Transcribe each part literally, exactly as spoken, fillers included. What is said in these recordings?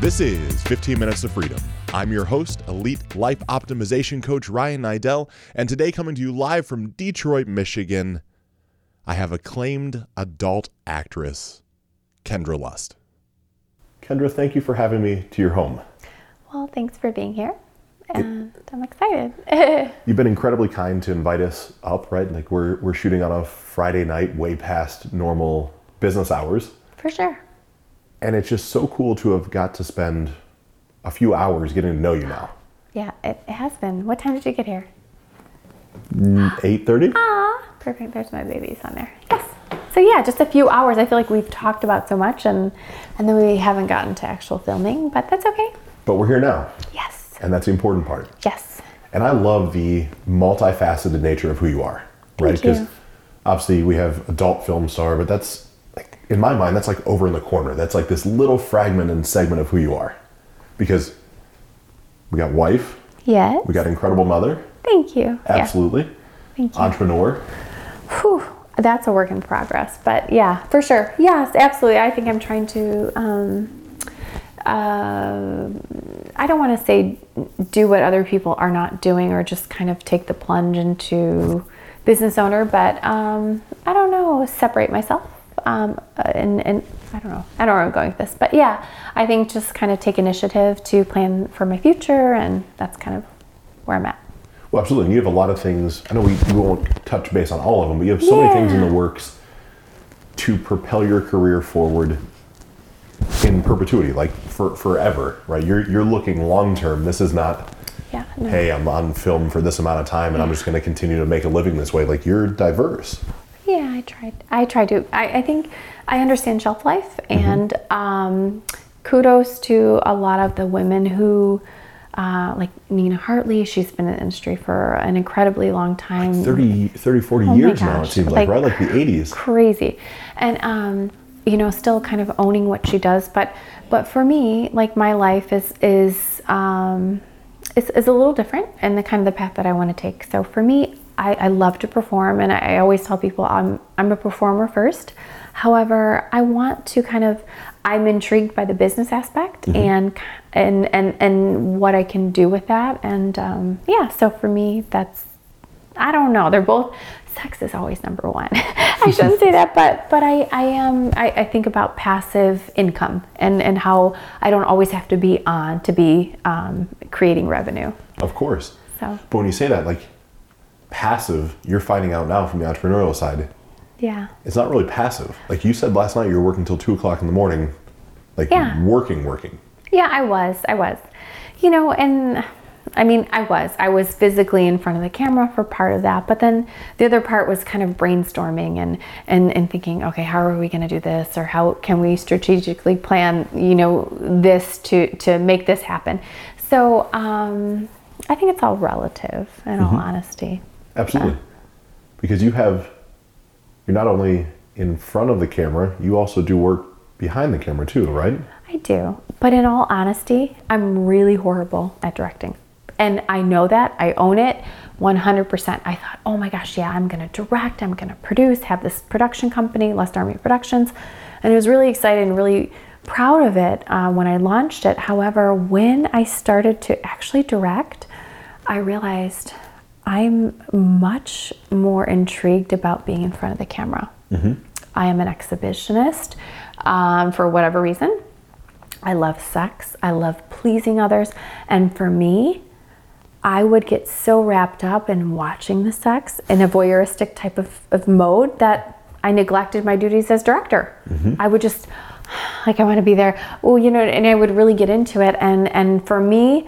This is fifteen minutes of Freedom. I'm your host, Elite Life Optimization Coach Ryan Neidell, and today coming to you live from Detroit, Michigan, I have acclaimed adult actress, Kendra Lust. Kendra, thank you for having me to your home. Well, thanks for being here, and it, I'm excited. You've been incredibly kind to invite us up, right? Like we're we're shooting on a Friday night way past normal business hours. For sure. And it's just so cool to have got to spend a few hours getting to know you now. Yeah, it has been. What time did you get here? eight thirty. Ah, perfect. There's my babies on there. Yes. So yeah, just a few hours. I feel like we've talked about so much and, and then we haven't gotten to actual filming, but that's okay. But we're here now. Yes. And that's the important part. Yes. And I love the multifaceted nature of who you are, right? Because obviously we have adult film star, but that's, in my mind, that's like over in the corner. That's like this little fragment and segment of who you are. Because we got wife. Yes. We got incredible mother. Thank you. Absolutely. Yeah. Thank you. Entrepreneur. Whew. That's a work in progress. But yeah, for sure. Yes, absolutely. I think I'm trying to, um, uh, I don't want to say do what other people are not doing or just kind of take the plunge into business owner. But um, I don't know, separate myself. Um, and, and I don't know, I don't know where I'm going with this, but yeah, I think just kind of take initiative to plan for my future, and that's kind of where I'm at. Well, absolutely. And you have a lot of things. I know we, we won't touch base on all of them, but you have so yeah. many things in the works to propel your career forward in perpetuity, like for forever, right? You're, you're looking long-term. This is not, yeah, no. hey, I'm on film for this amount of time and yeah. I'm just going to continue to make a living this way. Like you're diverse. Yeah, I tried. I tried to. I, I think I understand shelf life, and mm-hmm. um, kudos to a lot of the women who, uh, like Nina Hartley, she's been in the industry for an incredibly long time. Like thirty, forty oh years now, it seems like, like, right? Like the eighties. Crazy. And, um, you know, still kind of owning what she does. But but for me, like my life is, is, um, is, is a little different and the kind of the path that I want to take. So for me, I, I love to perform, and I always tell people I'm I'm a performer first. However, I want to kind of I'm intrigued by the business aspect mm-hmm. and and and and what I can do with that. And um, yeah, so for me, that's I don't know. They're both sex is always number one. I shouldn't say that, but but I I am I, I think about passive income and and how I don't always have to be on to be um, creating revenue. Of course. So, but when you say that, like. Passive, you're finding out now from the entrepreneurial side. Yeah. It's not really passive. Like you said last night, you were working till two o'clock in the morning, like yeah. working, working. Yeah, I was, I was. You know, and I mean, I was. I was physically in front of the camera for part of that, but then the other part was kind of brainstorming and, and, and thinking, okay, how are we going to do this? Or how can we strategically plan, you know, this to, to make this happen? So um, I think it's all relative in mm-hmm. all honesty. Absolutely. Yeah. Because you have, you're not only in front of the camera, you also do work behind the camera too, right? I do. But in all honesty, I'm really horrible at directing. And I know that. I own it one hundred percent. I thought, oh my gosh, yeah, I'm going to direct, I'm going to produce, have this production company, Lust Army Productions. And I was really excited and really proud of it uh, when I launched it. However, when I started to actually direct, I realized I'm much more intrigued about being in front of the camera. Mm-hmm. I am an exhibitionist um, for whatever reason. I love sex. I love pleasing others. And for me, I would get so wrapped up in watching the sex in a voyeuristic type of, of mode that I neglected my duties as director. Mm-hmm. I would just, like, I want to be there. Oh, you know, and I would really get into it. And, and for me,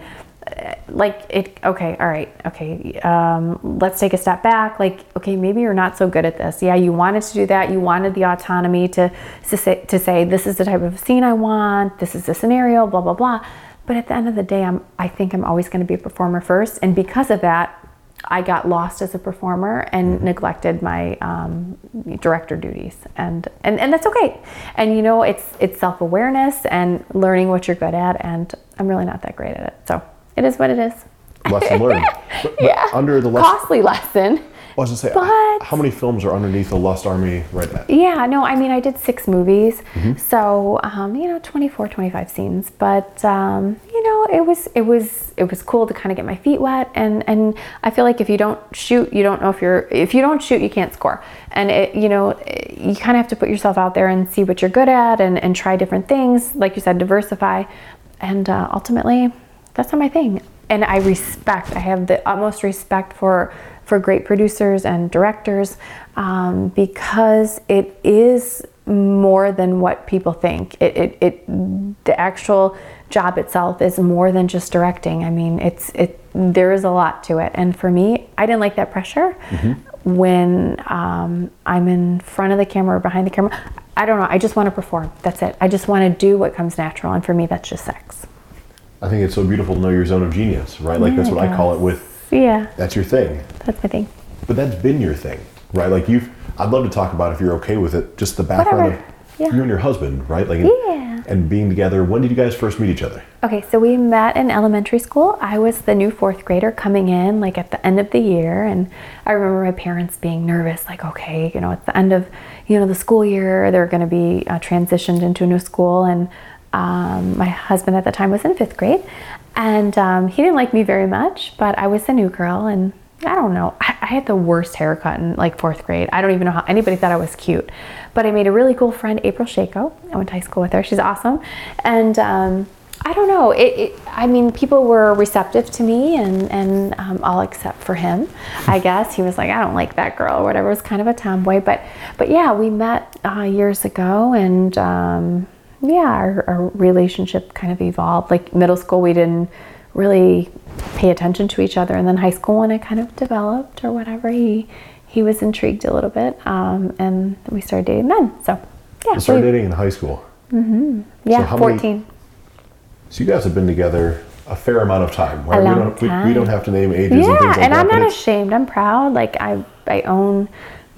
like it okay all right okay um let's take a step back. Like, okay, maybe you're not so good at this. Yeah, you wanted to do that, you wanted the autonomy to to say, to say this is the type of scene I want, this is the scenario, blah blah blah. But at the end of the day, I'm I think I'm always going to be a performer first, and because of that I got lost as a performer and mm-hmm. neglected my um, director duties, and, and and that's okay. And you know, it's it's self-awareness and learning what you're good at, and I'm really not that great at it, so it is what it is. Lesson learned. But, yeah. But under the lesson, costly lesson. Well, I was going to say, but, how many films are underneath the Lust Army right now? Yeah, no, I mean, I did six movies, mm-hmm. so, um, you know, twenty-four, twenty-five scenes, but, um, you know, it was, it was, it was cool to kind of get my feet wet, and, and I feel like if you don't shoot, you don't know if you're, if you don't shoot, you can't score, and it, you know, it, you kind of have to put yourself out there and see what you're good at, and, and try different things, like you said, diversify, and uh, ultimately, that's not my thing. And I respect, I have the utmost respect for for great producers and directors, um, because it is more than what people think. It, it, it, the actual job itself is more than just directing. I mean, it's it. There is a lot to it. And for me, I didn't like that pressure mm-hmm. when um, I'm in front of the camera or behind the camera. I don't know, I just want to perform, that's it. I just want to do what comes natural, and for me, that's just sex. I think it's so beautiful to know your zone of genius, right? Like, yeah, that's what I, I call it with, yeah. That's your thing. That's my thing. But that's been your thing, right? Like, you've, I'd love to talk about, if you're okay with it, just the background Whatever. of yeah. you and your husband, right? Like, yeah. and being together. When did you guys first meet each other? Okay, so we met in elementary school. I was the new fourth grader coming in, like, at the end of the year. And I remember my parents being nervous, like, okay, you know, at the end of, you know, the school year, they're going to be uh, transitioned into a new school. And Um, my husband at the time was in fifth grade, and um, he didn't like me very much, but I was the new girl, and I don't know, I, I had the worst haircut in like fourth grade. I don't even know how anybody thought I was cute, but I made a really cool friend, April Shako. I went to high school with her. She's awesome. And um, I don't know, it, it, I mean, people were receptive to me, and, and um, all except for him, I guess. He was like, I don't like that girl, or whatever. It was kind of a tomboy, but, but yeah, we met uh, years ago, and um, yeah, our, our relationship kind of evolved. Like, middle school, we didn't really pay attention to each other, and then high school, when I kind of developed or whatever, he he was intrigued a little bit, um, and we started dating then. So, yeah, we started dating in high school. Mm-hmm. Yeah, so fourteen. Many, so you guys have been together a fair amount of time, right? A long we don't time. We, we don't have to name ages. Yeah, and, things like and that, I'm not ashamed. I'm proud. Like, I I own.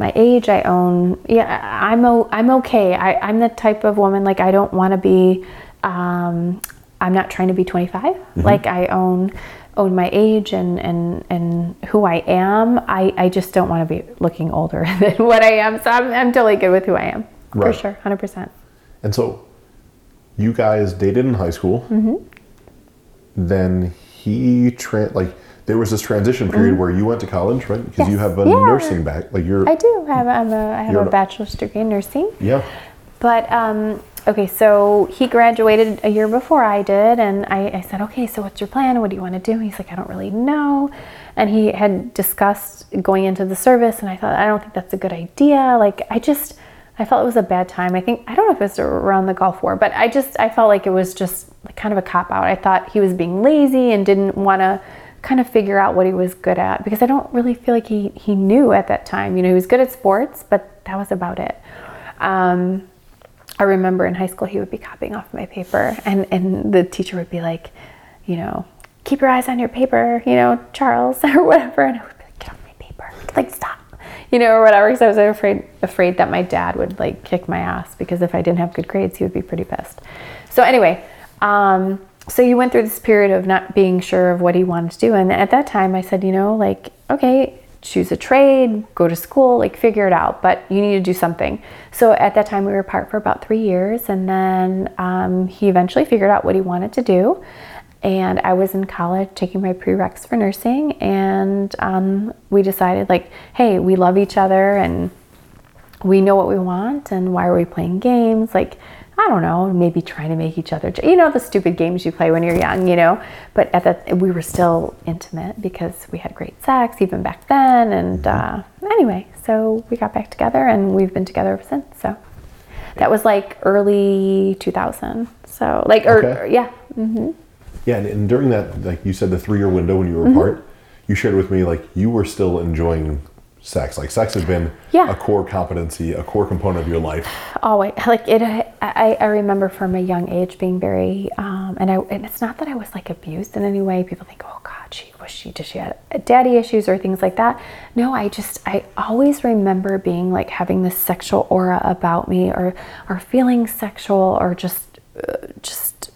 my age, I own, yeah, I'm o- I'm okay. I, I'm the type of woman, like, I don't want to be, um, I'm not trying to be twenty-five. Mm-hmm. Like, I own own my age and, and, and who I am. I, I just don't want to be looking older than what I am. So I'm, I'm totally good with who I am, right. For sure, one hundred percent. And so you guys dated in high school. Mm-hmm. Then he, tra- like, there was this transition period mm-hmm. where you went to college, right? Because yes. you have a yeah. nursing back, like you're. I do have. I'm a. I have a bachelor's degree in nursing. Yeah. But um, okay, so he graduated a year before I did, and I, I said, okay, so what's your plan? What do you want to do? And he's like, I don't really know, and he had discussed going into the service, and I thought, I don't think that's a good idea. Like, I just, I felt it was a bad time. I think I don't know if it was around the Gulf War, but I just, I felt like it was just kind of a cop out. I thought he was being lazy and didn't want to kind of figure out what he was good at, because I don't really feel like he, he knew at that time. You know, he was good at sports, but that was about it. Um, I remember in high school, he would be copying off my paper, and, and the teacher would be like, you know, keep your eyes on your paper, you know, Charles, or whatever. And I would be like, get off my paper, like, stop, you know, or whatever. Because I was afraid, afraid that my dad would like kick my ass, because if I didn't have good grades, he would be pretty pissed. So anyway, um, So you went through this period of not being sure of what he wanted to do. And at that time I said, you know, like, okay, choose a trade, go to school, like, figure it out, but you need to do something. So at that time we were apart for about three years. And then um, he eventually figured out what he wanted to do. And I was in college taking my prereqs for nursing. And um, we decided, like, hey, we love each other and we know what we want. And why are we playing games? Like, I don't know, maybe trying to make each other, you know, the stupid games you play when you're young, you know, but at that, we were still intimate because we had great sex even back then. And uh, anyway, so we got back together and we've been together ever since. So that was like early two thousand. So like, or, okay. or yeah. Mm-hmm. Yeah. And, and during that, like you said, the three year window when you were mm-hmm. apart, you shared with me, like, you were still enjoying sex. Like, sex has been yeah. a core competency, a core component of your life. Always. Like, it, I, I remember from a young age being very, um, and I, and it's not that I was like abused in any way. People think, oh God, she was she, did she have daddy issues or things like that? No, I just, I always remember being like having this sexual aura about me, or, or feeling sexual, or just, uh, just,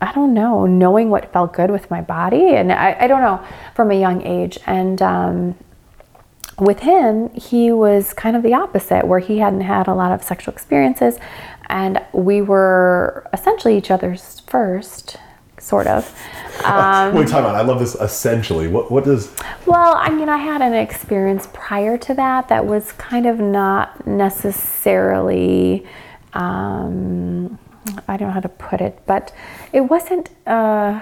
I don't know, knowing what felt good with my body. And I, I don't know, from a young age. And, um, with him, he was kind of the opposite, where he hadn't had a lot of sexual experiences, and we were essentially each other's first, sort of. Um, Wait, time out. I love this, essentially. What what does... Well, I mean, I had an experience prior to that that was kind of not necessarily... Um, I don't know how to put it, but it wasn't... Uh,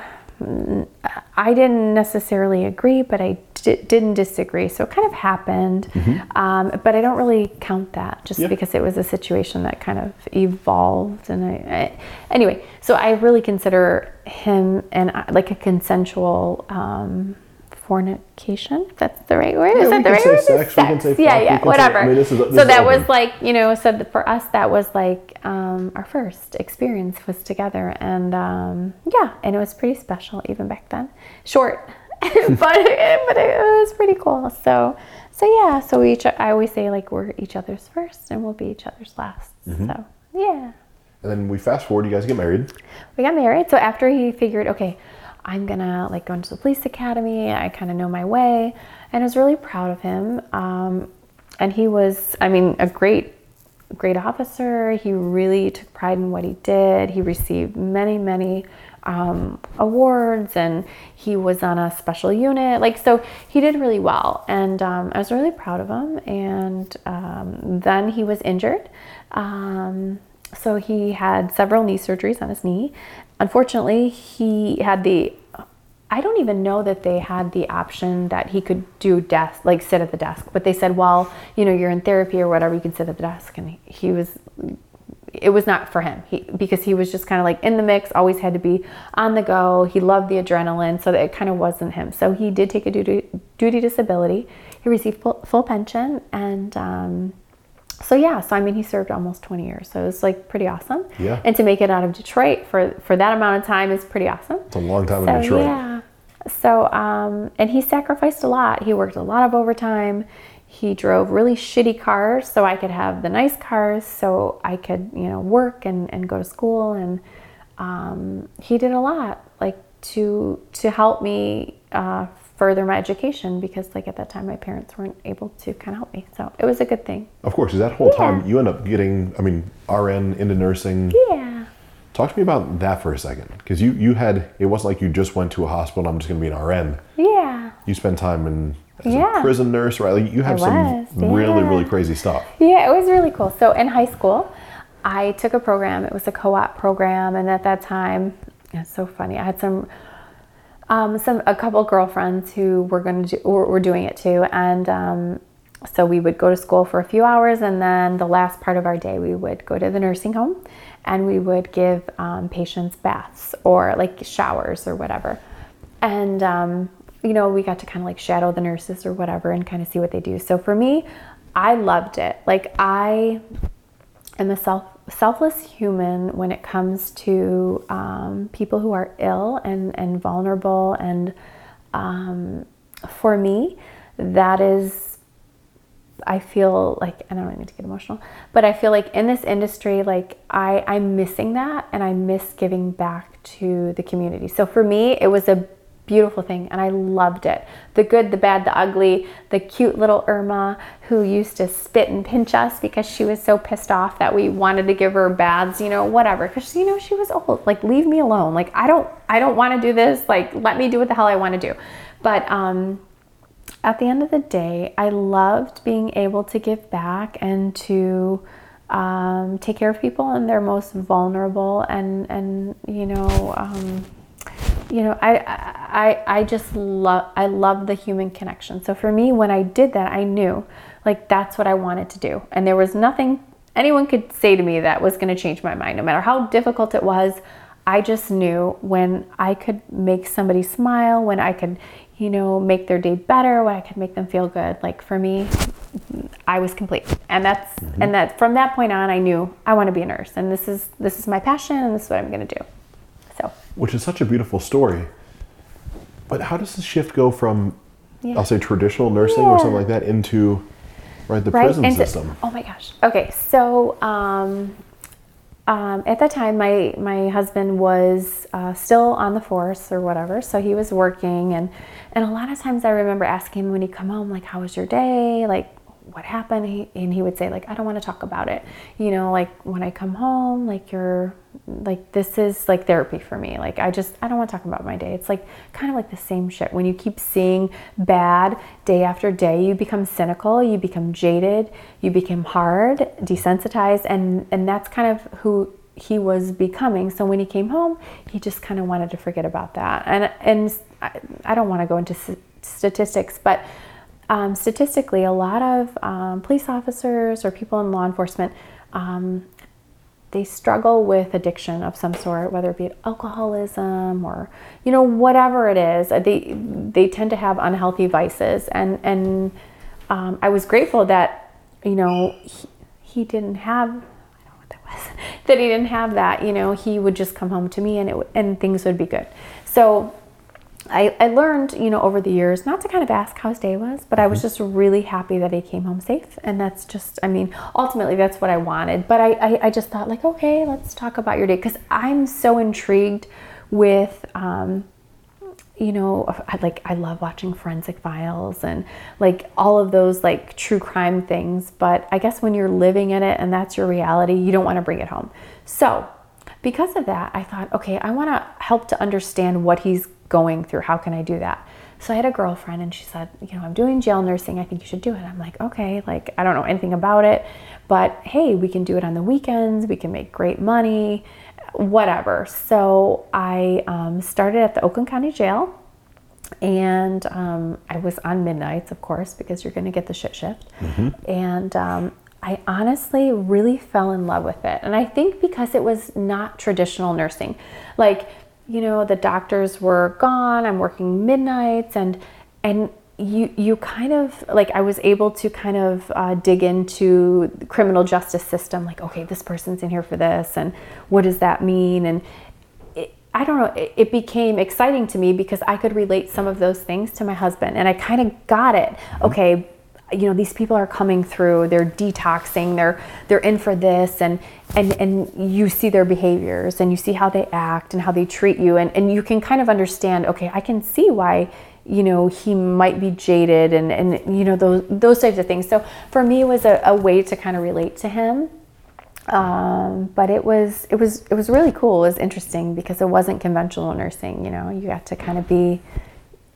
I didn't necessarily agree, but I di- didn't disagree. So it kind of happened, mm-hmm. um, but I don't really count that just yeah. because it was a situation that kind of evolved. And I, I, anyway, so I really consider him and I, like a consensual um, fornication. If that's the right word. Yeah, is that the right word? Sex, sex. Sex. Yeah, yeah, whatever. Say, I mean, this is, this so that was like, you know, so for us that was like um, our first experience was together, and um, yeah, and it was pretty special even back then. Short, but but it, it was pretty cool. So so yeah, so we each I always say like we're each other's first, and we'll be each other's last. Mm-hmm. So yeah. And then we fast forward. You guys get married. We got married. So after he figured, okay, I'm gonna like go into the police academy, I kind of know my way, and I was really proud of him, um, and he was, I mean, a great great officer. He really took pride in what he did. He received many many um, awards, and he was on a special unit, like, so he did really well, and um, I was really proud of him. And um, then he was injured, um, so he had several knee surgeries on his knee. Unfortunately, he had the, I don't even know that they had the option that he could do desk, like sit at the desk, but they said, well, you know, you're in therapy or whatever, you can sit at the desk. And he, he was, it was not for him, he, because he was just kind of like in the mix, always had to be on the go. He loved the adrenaline, so that it kind of wasn't him. So he did take a duty, duty disability. He received full, full pension, and, um, So yeah, so I mean, he served almost twenty years, so it was like pretty awesome. Yeah. And to make it out of Detroit for, for that amount of time is pretty awesome. It's a long time so, in Detroit. Yeah. So, um, and he sacrificed a lot. He worked a lot of overtime. He drove really shitty cars so I could have the nice cars, so I could, you know, work and, and go to school. And um, he did a lot, like to to help me uh, further my education, because like at that time my parents weren't able to kind of help me, so it was a good thing. Of course, that whole yeah. time you end up getting, I mean, R N into nursing. Yeah. Talk to me about that for a second, because you you had, it wasn't like you just went to a hospital and I'm just going to be an R N. Yeah. You spent time in as yeah. a prison nurse, right? Like you have some yeah. really really crazy stuff. Yeah, it was really cool. So in high school, I took a program. It was a co-op program, and at that time, it's so funny. I had some. Um, some a couple girlfriends who were going to do, or were doing it too, and um, so we would go to school for a few hours, and then the last part of our day we would go to the nursing home, and we would give um, patients baths or like showers or whatever, and um, you know, we got to kind of like shadow the nurses or whatever and kind of see what they do. So for me, I loved it. Like I am a self. selfless human when it comes to um, people who are ill and, and vulnerable, and um, for me, that is, I feel like, and I don't need to get emotional, but I feel like in this industry, like I, I'm missing that, and I miss giving back to the community. So for me, it was a beautiful thing, and I loved it. The good, the bad, the ugly, the cute little Irma who used to spit and pinch us because she was so pissed off that we wanted to give her baths, you know, whatever, because, you know, she was old. Like, leave me alone. Like, I don't I don't want to do this. Like, let me do what the hell I want to do. But um, at the end of the day, I loved being able to give back and to um, take care of people in their most vulnerable and, and you know... Um, You know, I I I just love I love the human connection. So for me, when I did that, I knew like that's what I wanted to do, and there was nothing anyone could say to me that was going to change my mind, no matter how difficult it was. I just knew when I could make somebody smile, when I could, you know, make their day better, when I could make them feel good. Like for me, I was complete, and that's mm-hmm. and that from that point on, I knew I want to be a nurse, and this is this is my passion, and this is what I'm going to do. So. Which is such a beautiful story. But how does the shift go from, yeah. I'll say traditional nursing yeah. or something like that into right the right? prison into, system? Oh my gosh. Okay, so um, Um, at that time, my, my husband was uh, still on the force or whatever, so he was working, and, and a lot of times I remember asking him when he'd come home, like, how was your day? Like, what happened? He, and he would say, like, I don't want to talk about it. You know, like, when I come home, like, you're, like, this is, like, therapy for me. Like, I just, I don't want to talk about my day. It's, like, kind of like the same shit. When you keep seeing bad day after day, you become cynical, you become jaded, you become hard, desensitized, and, and that's kind of who he was becoming. So when he came home, he just kind of wanted to forget about that. And, and I, I don't want to go into statistics, but Um, statistically, a lot of um, police officers or people in law enforcement, um, they struggle with addiction of some sort, whether it be alcoholism or, you know, whatever it is. They they tend to have unhealthy vices. And, and um, I was grateful that, you know, he, he didn't have, I don't know what that was, that he didn't have that. You know, he would just come home to me and it and things would be good. So I, I learned, you know, over the years not to kind of ask how his day was, but I was just really happy that he came home safe. And that's just, I mean, ultimately that's what I wanted. But I, I, I just thought, like, okay, let's talk about your day. Because I'm so intrigued with, um, you know, I, like, I love watching forensic files and, like, all of those, like, true crime things. But I guess when you're living in it and that's your reality, you don't want to bring it home. So because of that, I thought, okay, I want to help to understand what he's going through. How can I do that? So I had a girlfriend and she said, you know, I'm doing jail nursing. I think you should do it. I'm like, okay, like, I don't know anything about it, but hey, we can do it on the weekends. We can make great money, whatever. So I um, started at the Oakland County Jail and um, I was on midnights, of course, because you're going to get the shit shift. Mm-hmm. And um, I honestly really fell in love with it. And I think because it was not traditional nursing, like, you know, the doctors were gone, I'm working midnights, and and you you kind of, like, I was able to kind of uh, dig into the criminal justice system, like, okay, this person's in here for this, and what does that mean? And it, I don't know, it, it became exciting to me because I could relate some of those things to my husband, and I kind of got it. Okay, you know, these people are coming through, they're detoxing, they're they're in for this, and and and you see their behaviors and you see how they act and how they treat you, and and you can kind of understand, okay, I can see why, you know, he might be jaded, and and you know, those those types of things. So for me it was a, a way to kind of relate to him, um but it was it was it was really cool. It was interesting because it wasn't conventional nursing. You know, you got to kind of be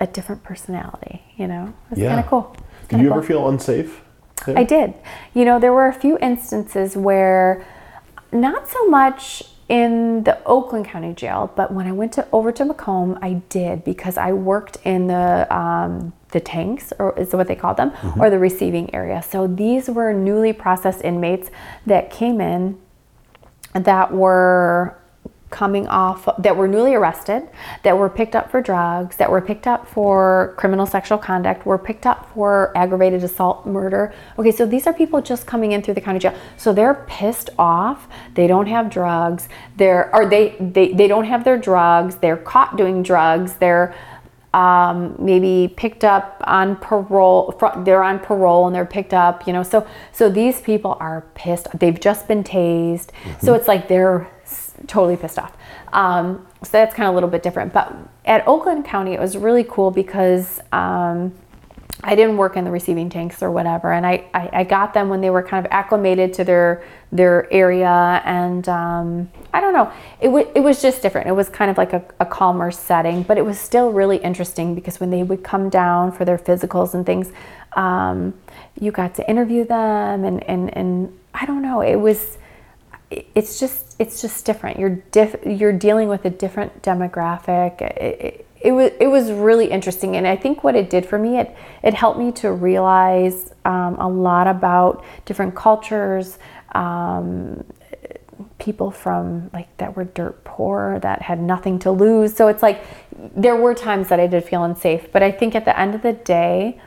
a different personality, you know. It's yeah. kind of cool. Did you ever feel unsafe there? I did. You know, there were a few instances where, not so much in the Oakland County Jail, but when I went to over to Macomb, I did, because I worked in the um, the tanks, or is what they called them, mm-hmm. or the receiving area. So these were newly processed inmates that came in that were coming off, that were newly arrested, that were picked up for drugs, that were picked up for criminal sexual conduct, were picked up for aggravated assault, murder. Okay, so these are people just coming in through the county jail. So they're pissed off. They don't have drugs. They're, or they, they, they don't have their drugs. They're caught doing drugs. They're um, maybe picked up on parole. They're on parole and they're picked up, you know. So, so these people are pissed. They've just been tased. Mm-hmm. So it's like they're totally pissed off. Um, so that's kind of a little bit different. But at Oakland County, it was really cool because um, I didn't work in the receiving tanks or whatever. And I, I, I got them when they were kind of acclimated to their their area. And um, I don't know, it, w- it was just different. It was kind of like a, a calmer setting, but it was still really interesting because when they would come down for their physicals and things, um, you got to interview them. And, and, and I don't know, it was, it's just, it's just different. You're diff- you're dealing with a different demographic. It, it, it was it was really interesting, and I think what it did for me, it it helped me to realize um, a lot about different cultures, um, people from, like, that were dirt poor, that had nothing to lose. So it's like there were times that I did feel unsafe, but I think at the end of the day,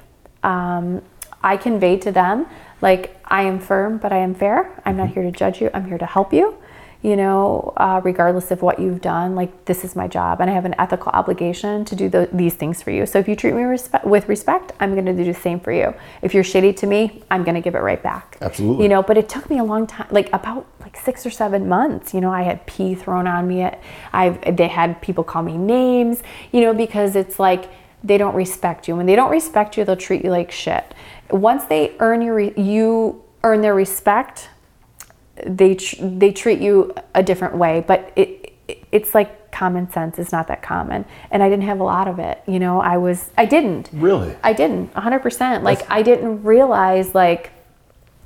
um, I conveyed to them, like, I am firm, but I am fair. I'm not here to judge you. I'm here to help you. you know, uh, regardless of what you've done, like, this is my job and I have an ethical obligation to do the, these things for you. So if you treat me respe- with respect, I'm going to do the same for you. If you're shitty to me, I'm going to give it right back. Absolutely. You know, but it took me a long time, like about like six or seven months, you know, I had pee thrown on me. I've, they had people call me names, you know, because it's like, they don't respect you. When they don't respect you, they'll treat you like shit. Once they earn your, re- you earn their respect, they tr- they treat you a different way, but it, it it's like common sense is not that common, and I didn't have a lot of it. You know, I was I didn't really I didn't one hundred percent like That's... I didn't realize like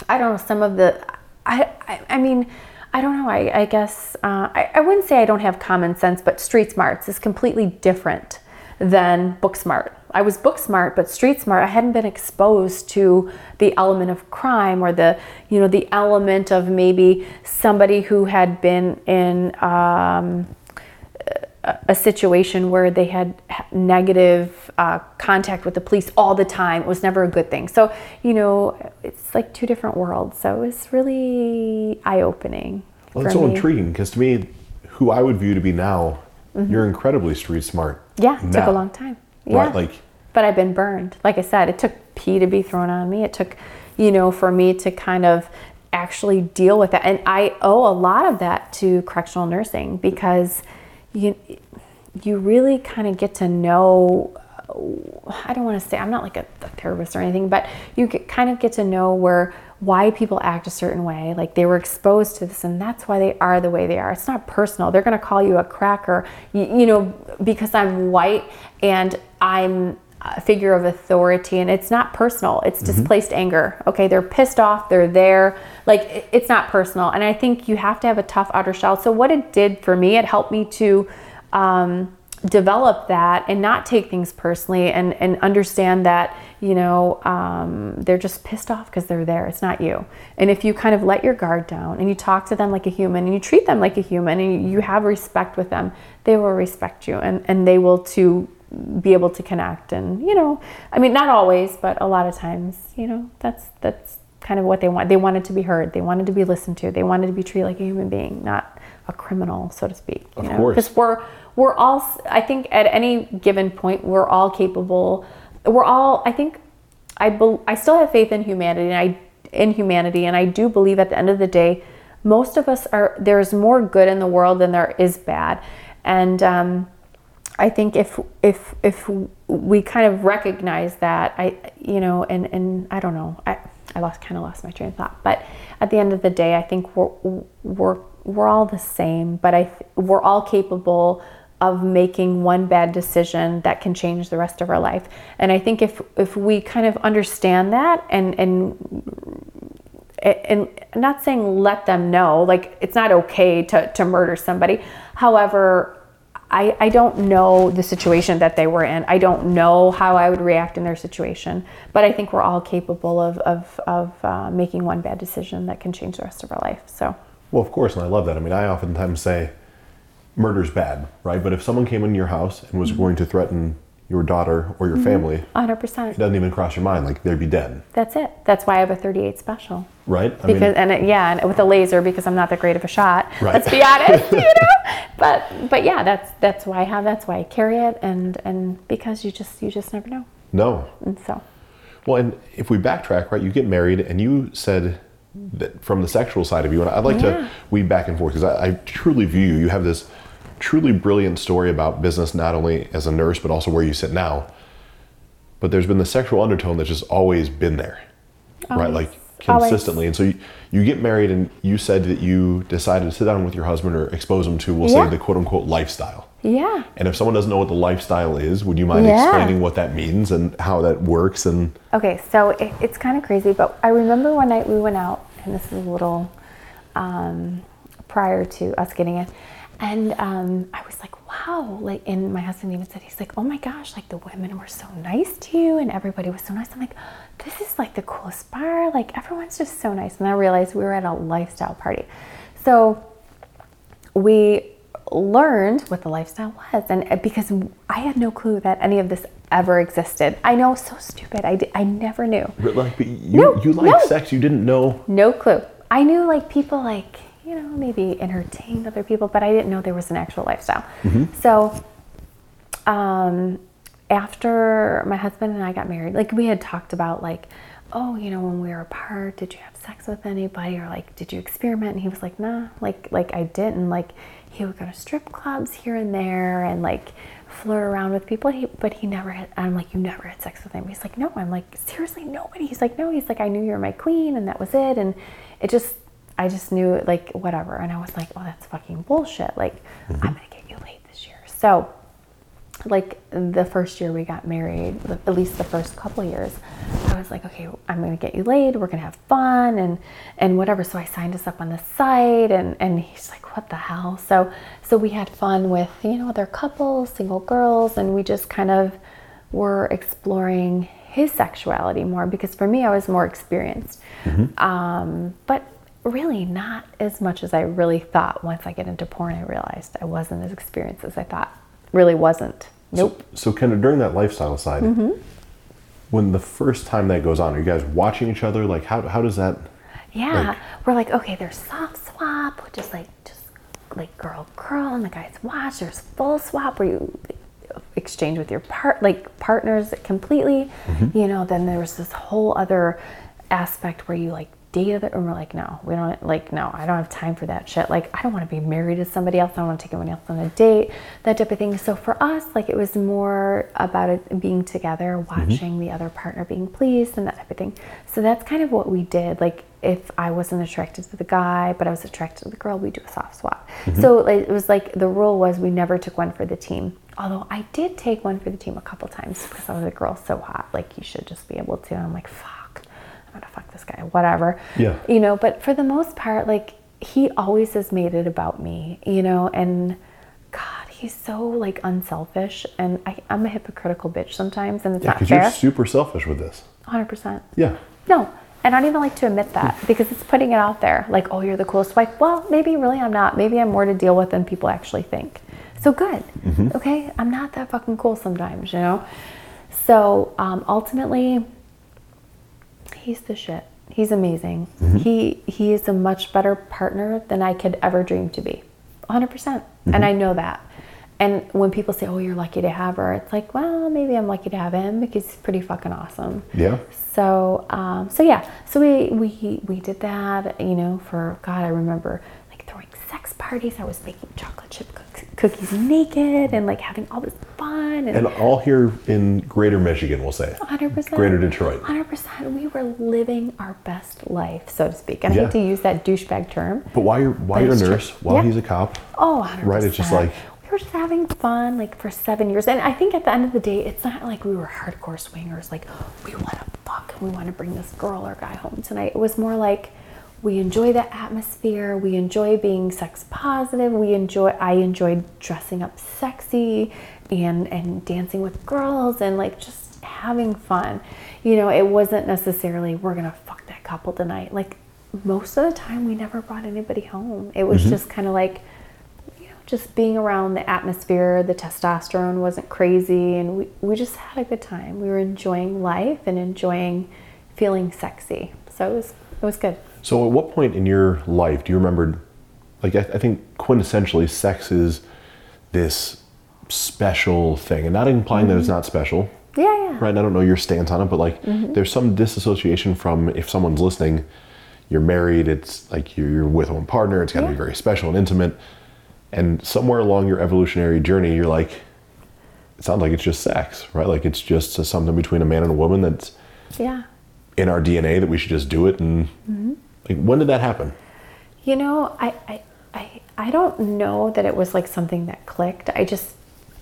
I don't know some of the I I, I mean I don't know I I guess uh, I I wouldn't say I don't have common sense, but street smarts is completely different than book smart. I was book smart, but street smart, I hadn't been exposed to the element of crime or the, you know, the element of maybe somebody who had been in um, a situation where they had negative uh, contact with the police all the time. It was never a good thing. So, you know, it's like two different worlds. So it's really eye-opening. Well, it's so me. intriguing, because to me, who I would view to be now, mm-hmm. you're incredibly street smart. Yeah, it nah. took a long time. Yeah. Right, like, but I've been burned. Like I said, it took pee to be thrown on me. It took, you know, for me to kind of actually deal with that. And I owe a lot of that to correctional nursing, because you you really kind of get to know, I don't want to say, I'm not like a, a therapist or anything, but you get, kind of get to know where why people act a certain way, like they were exposed to this and that's why they are the way they are. It's not personal. They're going to call you a cracker, you, you know, because I'm white and I'm a figure of authority, and it's not personal. It's mm-hmm. displaced anger. Okay. They're pissed off. They're there. Like it, it's not personal. And I think you have to have a tough outer shell. So what it did for me, it helped me to, um, develop that and not take things personally, and, and understand that, you know, um, they're just pissed off because they're there. It's not you. And if you kind of let your guard down and you talk to them like a human and you treat them like a human and you have respect with them, they will respect you, and, and they will too be able to connect. And, you know, I mean, not always, but a lot of times, you know, that's, that's kind of what they want. They wanted to be heard. They wanted to be listened to. They wanted to be treated like a human being, not a criminal, so to speak. Of you know? course. Because we're, We're all, I think at any given point, we're all capable. We're all, I think, I be, I still have faith in humanity, and I in humanity, and I do believe at the end of the day, most of us are, there's more good in the world than there is bad. And um, I think if if if we kind of recognize that, I you know, and, and I don't know, I, I lost kind of lost my train of thought. But at the end of the day, I think we're, we're, we're all the same, but I we're all capable of making one bad decision that can change the rest of our life. And I think if if we kind of understand that, and and and I'm not saying let them know, like it's not okay to, to murder somebody. However, I, I don't know the situation that they were in. I don't know how I would react in their situation, but I think we're all capable of, of, of uh, making one bad decision that can change the rest of our life, so. Well, of course, and I love that. I mean, I oftentimes say, murder's bad, right? But if someone came into your house and was mm-hmm. going to threaten your daughter or your mm-hmm. family, one hundred percent, it doesn't even cross your mind, like they'd be dead. That's it. That's why I have a thirty-eight special. Right? I because mean, and it, yeah, and with a laser, because I'm not that great of a shot. Right. Let's be honest, you know. But but yeah, that's that's why I have. That's why I carry it, and and because you just you just never know. No. And so. Well, and if we backtrack, right, you get married, and you said that from the sexual side of you, and I'd like yeah. to weave back and forth, because I, I truly view you. You have this truly brilliant story about business, not only as a nurse, but also where you sit now. But there's been the sexual undertone that's just always been there, always, right? Like consistently. Always. And so you, you get married, and you said that you decided to sit down with your husband or expose him to, we'll yeah. say, the quote unquote lifestyle. Yeah. And if someone doesn't know what the lifestyle is, would you mind yeah. explaining what that means and how that works? And okay, so it, it's kind of crazy, but I remember one night we went out, and this is a little um, prior to us getting it. And um, I was like, wow, like, and my husband even said, he's like, oh my gosh, like the women were so nice to you and everybody was so nice. I'm like, this is like the coolest bar. Like everyone's just so nice. And I realized we were at a lifestyle party. So we learned what the lifestyle was. And because I had no clue that any of this ever existed. I know, so stupid. I, did, I never knew. But like, but you, no, you like no. sex, you didn't know. No clue. I knew like people like, you know, maybe entertained other people, but I didn't know there was an actual lifestyle. Mm-hmm. So um, after my husband and I got married, like we had talked about like, oh, you know, when we were apart, did you have sex with anybody? Or like, did you experiment? And he was like, nah, like, like I didn't. Like he would go to strip clubs here and there and like flirt around with people. He, but he never had, I'm like, you never had sex with him. He's like, no. I'm like, seriously, nobody. He's like, no. He's like, I knew you were my queen and that was it. And it just, I just knew it, like, whatever. And I was like, oh, that's fucking bullshit. Like, mm-hmm. I'm going to get you laid this year. So like the first year we got married, at least the first couple years, I was like, okay, I'm going to get you laid. We're going to have fun and, and whatever. So I signed us up on the site and, and he's like, what the hell? So, so we had fun with, you know, other couples, single girls, and we just kind of were exploring his sexuality more because for me, I was more experienced. Mm-hmm. Um, but really not as much as I really thought. Once I get into porn, I realized I wasn't as experienced as I thought. Really wasn't. Nope. So, so kind of during that lifestyle side, mm-hmm. when the first time that goes on, are you guys watching each other? Like, how how does that? Yeah, like, we're like, okay, there's soft swap, which is like just like girl curl, and the guys watch. There's full swap where you exchange with your part like partners completely. Mm-hmm. You know, then there was this whole other aspect where you like. Date and we're like, no, we don't like, no, I don't have time for that shit. Like, I don't want to be married to somebody else. I don't want to take anyone else on a date, that type of thing. So for us, like, it was more about it being together, watching mm-hmm. the other partner being pleased and that type of thing. So that's kind of what we did. Like, if I wasn't attracted to the guy, but I was attracted to the girl, we do a soft swap. Mm-hmm. So like, it was like the rule was we never took one for the team. Although I did take one for the team a couple times because I was like, girl, so hot. Like, you should just be able to. And I'm like, fuck. I'm gonna fuck this guy, whatever. Yeah. You know, but for the most part, like, he always has made it about me, you know, and God, he's so like unselfish, and I, I'm a hypocritical bitch sometimes, and it's yeah, not fair. Yeah, because you're super selfish with this. one hundred percent. Yeah. No, and I don't even like to admit that because it's putting it out there. Like, oh, you're the coolest wife. Well, maybe really I'm not. Maybe I'm more to deal with than people actually think. So good. Mm-hmm. Okay, I'm not that fucking cool sometimes, you know? So um, ultimately, he's the shit. He's amazing. Mm-hmm. He he is a much better partner than I could ever dream to be. one hundred percent. Mm-hmm. And I know that. And when people say, oh, you're lucky to have her, it's like, well, maybe I'm lucky to have him because he's pretty fucking awesome. Yeah. So, um, so yeah. So we, we, we did that, you know, for, God, I remember like throwing sex parties. I was baking chocolate chip cookies naked and like having all this fun. And, and all here in greater Michigan, we'll say. one hundred percent. Greater Detroit. one hundred percent. We were living our best life, so to speak. And yeah. I hate to use that douchebag term. But while you're, while you're a nurse, true. While yeah. he's a cop. Oh, one hundred percent. Right? It's just like. We were just having fun like for seven years. And I think at the end of the day, it's not like we were hardcore swingers. Like, we want to fuck and we want to bring this girl or guy home tonight. It was more like. We enjoy the atmosphere. We enjoy being sex positive. We enjoy. I enjoyed dressing up sexy, and and dancing with girls, and like just having fun. You know, it wasn't necessarily we're gonna fuck that couple tonight. Like most of the time, we never brought anybody home. It was mm-hmm. just kind of like, you know, just being around the atmosphere. The testosterone wasn't crazy, and we we just had a good time. We were enjoying life and enjoying feeling sexy. So it was it was good. So at what point in your life do you remember, like, I, th- I think quintessentially sex is this special thing, and not implying mm-hmm. that it's not special. Yeah, yeah. Right? And I don't know your stance on it, but like mm-hmm. there's some disassociation from if someone's listening, you're married, it's like you're with one partner, it's gotta yeah. be very special and intimate. And somewhere along your evolutionary journey, you're like, it sounds like it's just sex, right? Like it's just something between a man and a woman that's yeah. in our D N A that we should just do it and... Mm-hmm. Like, when did that happen? You know, I, I, I, I don't know that it was like something that clicked. I just,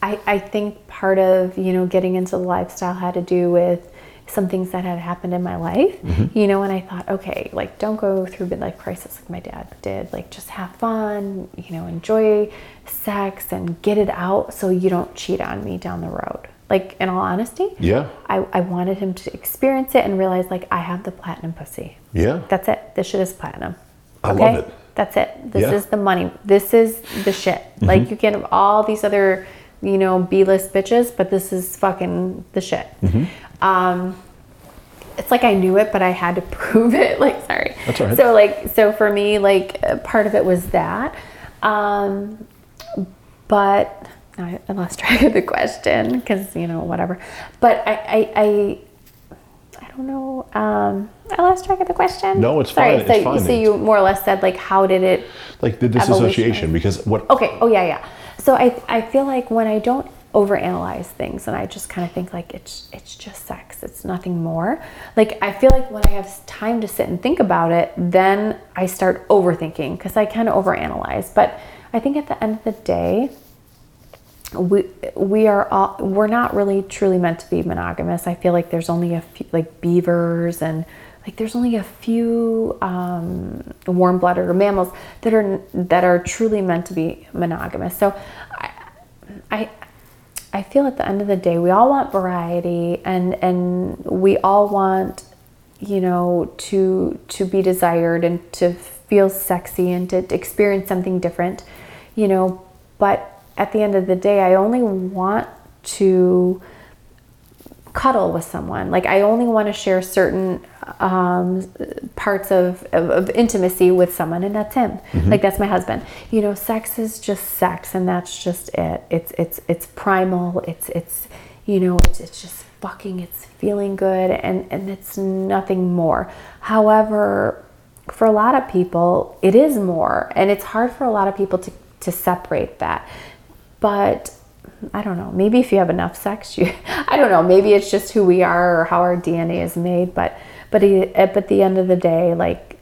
I, I think part of, you know, getting into the lifestyle had to do with some things that had happened in my life, mm-hmm. you know, and I thought, okay, like, don't go through midlife crisis like my dad did. Like, just have fun, you know, enjoy sex and get it out so you don't cheat on me down the road. Like, in all honesty, yeah, I, I wanted him to experience it and realize, like, I have the platinum pussy. Yeah. That's it. This shit is platinum. I okay? love it. That's it. This yeah. is the money. This is the shit. Mm-hmm. Like, you can have all these other, you know, B-list bitches, but this is fucking the shit. Mm-hmm. Um, it's like I knew it, but I had to prove it. Like, sorry. That's all right. So like, so for me, like part of it was that. Um, but I, I lost track of the question because, you know, whatever. But I, I, I, I don't know. Um, I lost track of the question. No, it's sorry, fine. So, it's fine. So you more or less said, like, how did it? Like the disassociation, because what? Okay. Oh yeah. Yeah. So I, I feel like when I don't overanalyze things and I just kind of think like it's it's just sex, it's nothing more, like I feel like when I have time to sit and think about it, then I start overthinking because I can overanalyze. But I think at the end of the day, we we are all we're not really truly meant to be monogamous. I feel like there's only a few, like beavers and like there's only a few um, warm-blooded or mammals that are that are truly meant to be monogamous. So I I I feel at the end of the day, we all want variety, and, and we all want, you know, to to be desired and to feel sexy and to, to experience something different, you know. But at the end of the day, I only want to cuddle with someone. Like, I only want to share certain um, parts of, of, of intimacy with someone, and that's him. Mm-hmm. Like, that's my husband. You know, sex is just sex, and that's just it. It's it's it's primal. It's it's you know, it's, it's just fucking. It's feeling good, and and it's nothing more. However, for a lot of people, it is more, and it's hard for a lot of people to to separate that. But I don't know, maybe if you have enough sex, you, I don't know, maybe it's just who we are or how our D N A is made, but, but at the end of the day, like,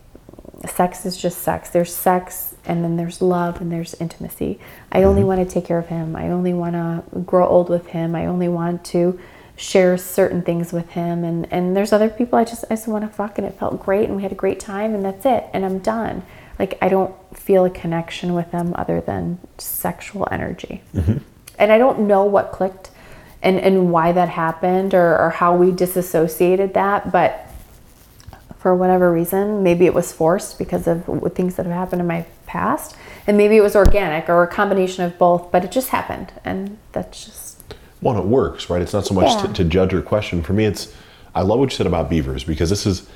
sex is just sex. There's sex, and then there's love, and there's intimacy. I only want to take care of him. I only want to grow old with him. I only want to share certain things with him, and, and there's other people I just, I just want to fuck, and it felt great, and we had a great time, and that's it, and I'm done. Like, I don't feel a connection with them other than sexual energy. Mm-hmm. And I don't know what clicked and, and why that happened or, or how we disassociated that, but for whatever reason, maybe it was forced because of things that have happened in my past, and maybe it was organic or a combination of both, but it just happened, and that's just... Well, it works, right? It's not so much yeah. to, to judge or question. For me, it's... I love what you said about beavers, because this is...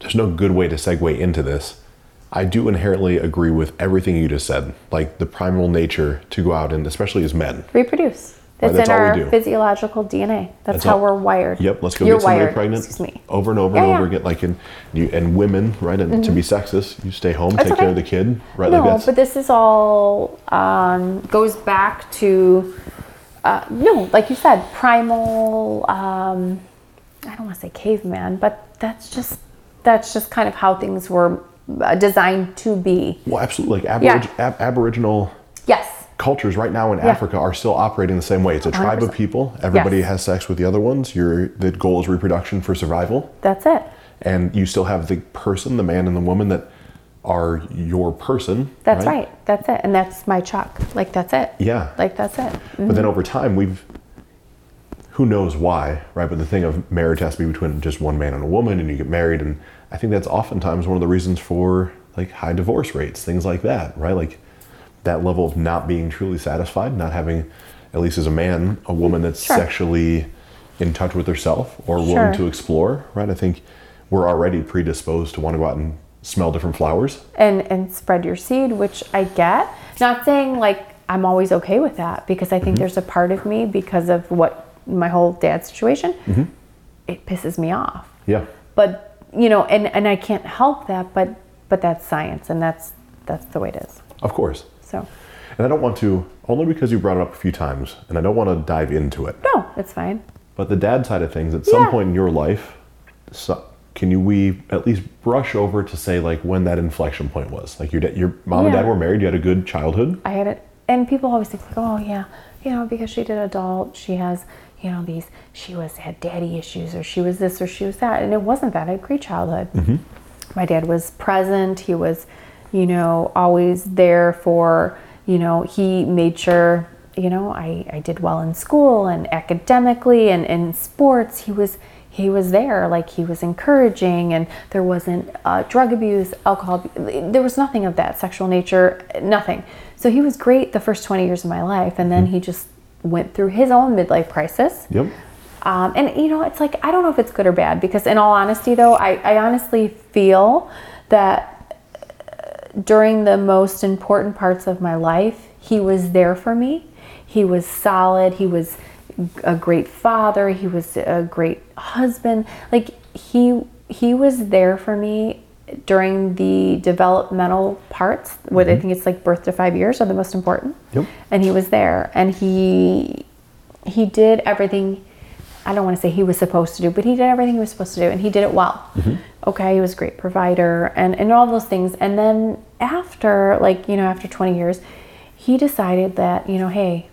There's no good way to segue into this. I do inherently agree with everything you just said, like the primal nature to go out and, especially as men, reproduce. That's, right? That's in all our we do. Physiological D N A. That's, That's how all, we're wired. Yep. Let's go You're get somebody wired, pregnant. Excuse me. Over and over yeah, and over yeah. again. Like in you and women, right? And mm-hmm. to be sexist, you stay home, that's take okay. care of the kid, right? No, like but this is all um, goes back to uh, no, like you said, primal. Um, I don't want to say caveman, but that's just that's just kind of how things were designed to be. Well, absolutely. Like Aborig- yeah. ab- Aboriginal yes. cultures right now in yeah. Africa are still operating the same way. It's a tribe one hundred percent. Of people. Everybody yes. has sex with the other ones. Your the goal is reproduction for survival. That's it. And you still have the person, the man and the woman that are your person. That's right. right. That's it. And that's my chalk. Like, that's it. Yeah. Like, that's it. Mm-hmm. But then over time, we've... Who knows why, right? But the thing of marriage has to be between just one man and a woman, and you get married, and I think that's oftentimes one of the reasons for like high divorce rates, things like that, right? Like that level of not being truly satisfied, not having, at least as a man, a woman that's sure. sexually in touch with herself or willing sure. to explore, right? I think we're already predisposed to want to go out and smell different flowers. And and spread your seed, which I get. Not saying like I'm always okay with that, because I think mm-hmm. there's a part of me, because of what my whole dad situation, mm-hmm. it pisses me off. Yeah. But, you know, and, and I can't help that, but but that's science, and that's that's the way it is. Of course. So. And I don't want to, only because you brought it up a few times, and I don't want to dive into it. No, it's fine. But the dad side of things, at some yeah. point in your life, so, can you we at least brush over to say, like, when that inflection point was? Like, your, your mom yeah. and dad were married, you had a good childhood? I had it. And people always think, like, oh, yeah, you know, because she did adult, she has... You know, these, she was, had daddy issues, or she was this, or she was that. And it wasn't that. I had a great childhood. Mm-hmm. My dad was present. He was, you know, always there for, you know, he made sure, you know, I, I did well in school and academically and in sports. He was, he was there. Like, he was encouraging, and there wasn't uh, drug abuse, alcohol. There was nothing of that sexual nature, nothing. So he was great the first twenty years of my life. And then mm-hmm. he just went through his own midlife crisis. Yep. Um, and, you know, it's like, I don't know if it's good or bad, because in all honesty, though, I, I honestly feel that during the most important parts of my life, he was there for me. He was solid. He was a great father. He was a great husband. Like, he he was there for me during the developmental parts, mm-hmm. what I think it's like birth to five years are the most important. Yep. And he was there. And he he did everything. I don't want to say he was supposed to do, but he did everything he was supposed to do, and he did it well. Mm-hmm. Okay, he was a great provider, and, and all those things. And then after, like, you know, after twenty years, he decided that, you know, hey,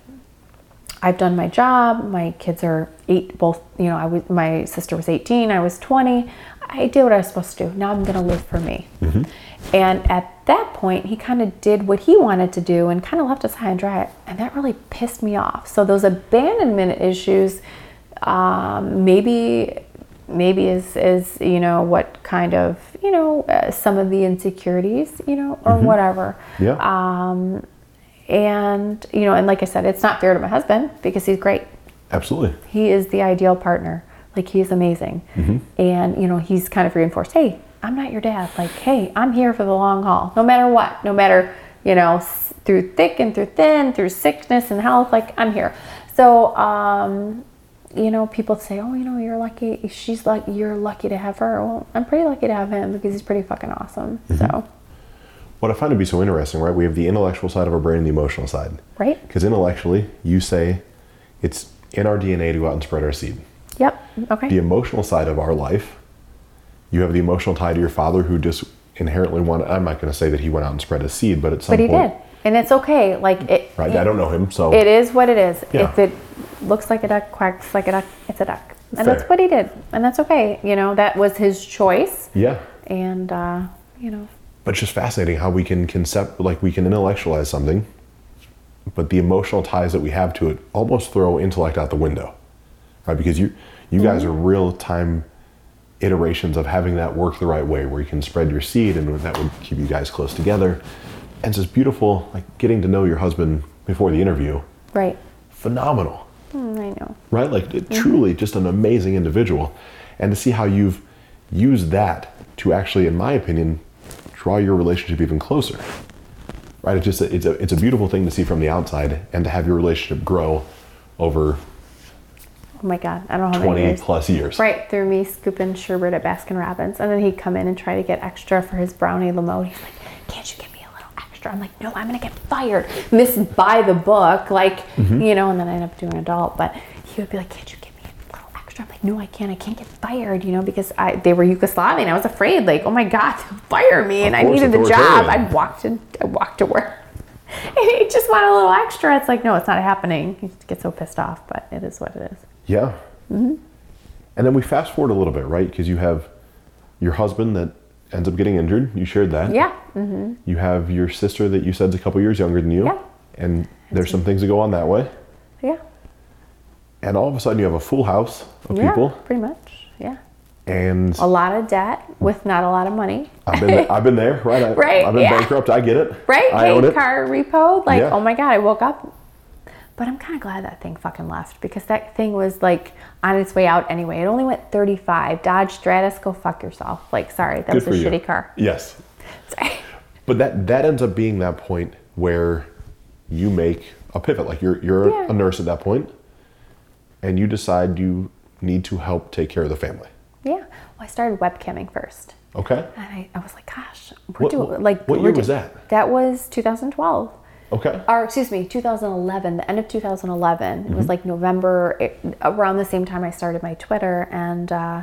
I've done my job. My kids are eight, both, you know, I was, my sister was eighteen, I was twenty. I did what I was supposed to do. Now I'm going to live for me. Mm-hmm. And at that point, he kind of did what he wanted to do and kind of left us high and dry. And that really pissed me off. So those abandonment issues... Um, maybe, maybe is, is, you know, what kind of, you know, uh, some of the insecurities, you know, or mm-hmm. whatever. Yeah. Um, and, you know, and like I said, it's not fair to my husband because he's great. Absolutely. He is the ideal partner. Like, he's amazing. Mm-hmm. And, you know, he's kind of reinforced, hey, I'm not your dad. Like, hey, I'm here for the long haul, no matter what, no matter, you know, through thick and through thin, through sickness and health, like, I'm here. So, um... you know, people say, oh, you know, you're lucky. She's like, you're lucky to have her. Well, I'm pretty lucky to have him because he's pretty fucking awesome. Mm-hmm. So, what I find to be so interesting, right? We have the intellectual side of our brain and the emotional side, right? Because intellectually, you say it's in our D N A to go out and spread our seed. Yep. Okay. The emotional side of our life, you have the emotional tie to your father, who just inherently wanted. I'm not going to say that he went out and spread his seed, but at some point, but he point, did, and it's okay. Like it. Right. It, I don't know him, so it is what it is. Yeah. If it. Looks like a duck, quacks like a duck, it's a duck. And Fair. That's what he did. And that's okay. You know, that was his choice. Yeah. And, uh, you know. But it's just fascinating how we can concept, like we can intellectualize something, but the emotional ties that we have to it almost throw intellect out the window, right? Because you, you guys mm-hmm. are real time iterations of having that work the right way, where you can spread your seed and that would keep you guys close together. And it's just beautiful, like getting to know your husband before the interview. Right. Phenomenal. I know. Right? Like mm-hmm. truly just an amazing individual. And to see how you've used that to actually, in my opinion, draw your relationship even closer. Right? It's just, a, it's a, it's a beautiful thing to see from the outside and to have your relationship grow over oh my God, I don't know how many years. Plus years. Right, through me scooping sherbet at Baskin Robbins. And then he'd come in and try to get extra for his brownie lamode. He's like, can't you give me a little extra? I'm like, no, I'm going to get fired. Miss by the book. Like, mm-hmm. you know, and then I end up doing adult. But he would be like, can't you give me a little extra? I'm like, no, I can't. I can't get fired, you know, because I they were Yugoslavian. I was afraid, like, oh, my God, they'll fire me. Of and I needed a job. I walked to, I walked to work. And he just wanted a little extra. It's like, no, it's not happening. He gets so pissed off, but it is what it is. Yeah. Mm-hmm. And then we fast forward a little bit, right? Because you have your husband that ends up getting injured. You shared that. Yeah. Mm-hmm. You have your sister that you said is a couple years younger than you. Yeah. And there's some things that go on that way. Yeah. And all of a sudden you have a full house of yeah, people. Yeah, pretty much. Yeah. And a lot of debt with not a lot of money. I've been there, I've been there, right? I, right. I've been yeah. bankrupt. I get it. Right. I hey, own it. Car repo. Like, yeah. oh my God, I woke up. But I'm kind of glad that thing fucking left, because that thing was like on its way out anyway. It only went thirty-five. Dodge Stratus, go fuck yourself. Like, sorry, that Good was a you. shitty car. Yes. Sorry. But that, that ends up being that point where you make a pivot. Like you're you're yeah. a nurse at that point, and you decide you need to help take care of the family. Yeah. Well, I started webcamming first. Okay. And I, I was like, gosh, we're what, doing like what year was doing, that? That was two thousand twelve. Okay. Or excuse me, two thousand eleven, the end of two thousand eleven. Mm-hmm. It was like November, it, around the same time I started my Twitter, and uh,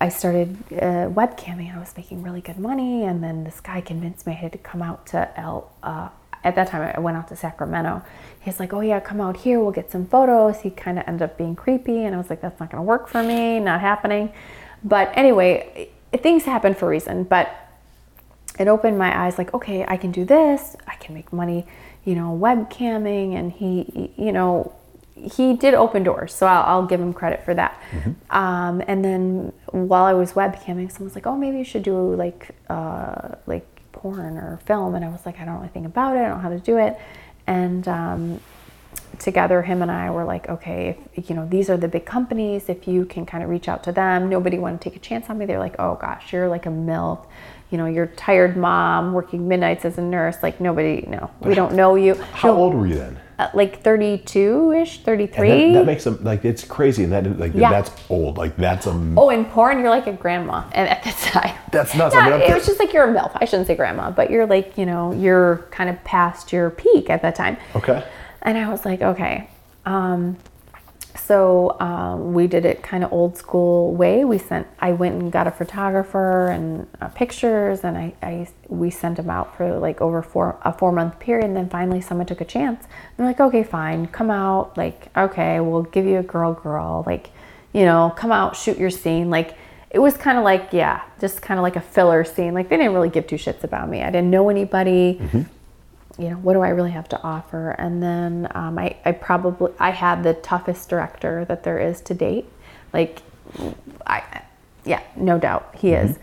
I started uh, webcamming. I was making really good money, and then this guy convinced me I had to come out to L. Uh, at that time, I went out to Sacramento. He's like, oh yeah, come out here, we'll get some photos. He kind of ended up being creepy, and I was like, that's not going to work for me, not happening. But anyway, it, things happen for a reason, but it opened my eyes, like, okay, I can do this. I can make money, you know, webcamming. And he, you know, he did open doors. So I'll, I'll give him credit for that. Mm-hmm. Um, and then while I was webcamming, someone's like, oh, maybe you should do like, uh, like porn or film. And I was like, I don't know anything about it. I don't know how to do it. And um, together, him and I were like, okay, if, you know, these are the big companies, if you can kind of reach out to them. Nobody wanted to take a chance on me. They're like, oh gosh, you're like a MILF, you know, you're a tired mom working midnights as a nurse. Like nobody, no, we don't know you. How no, old were you then? Uh, like thirty-two-ish, thirty-three. And that, that makes them, like, it's crazy. And that, like, yeah. that's old. Like, that's a... Oh, in porn, you're like a grandma. And at that time... That's nuts. Not, I mean, it was just like you're a MILF. I shouldn't say grandma, but you're like, you know, you're kind of past your peak at that time. Okay. And I was like, okay. Um, so um, we did it kind of old school way. We sent, I went and got a photographer and uh, pictures, and I, I, we sent them out for like over four, a four month period. And then finally someone took a chance. They're like, okay, fine, come out. Like, okay, we'll give you a girl, girl. Like, you know, come out, shoot your scene. Like, it was kind of like, yeah, just kind of like a filler scene. Like, they didn't really give two shits about me. I didn't know anybody. Mm-hmm. You know, what do I really have to offer? And then um, I, I probably, I had the toughest director that there is to date. Like, I, yeah, no doubt he mm-hmm. is.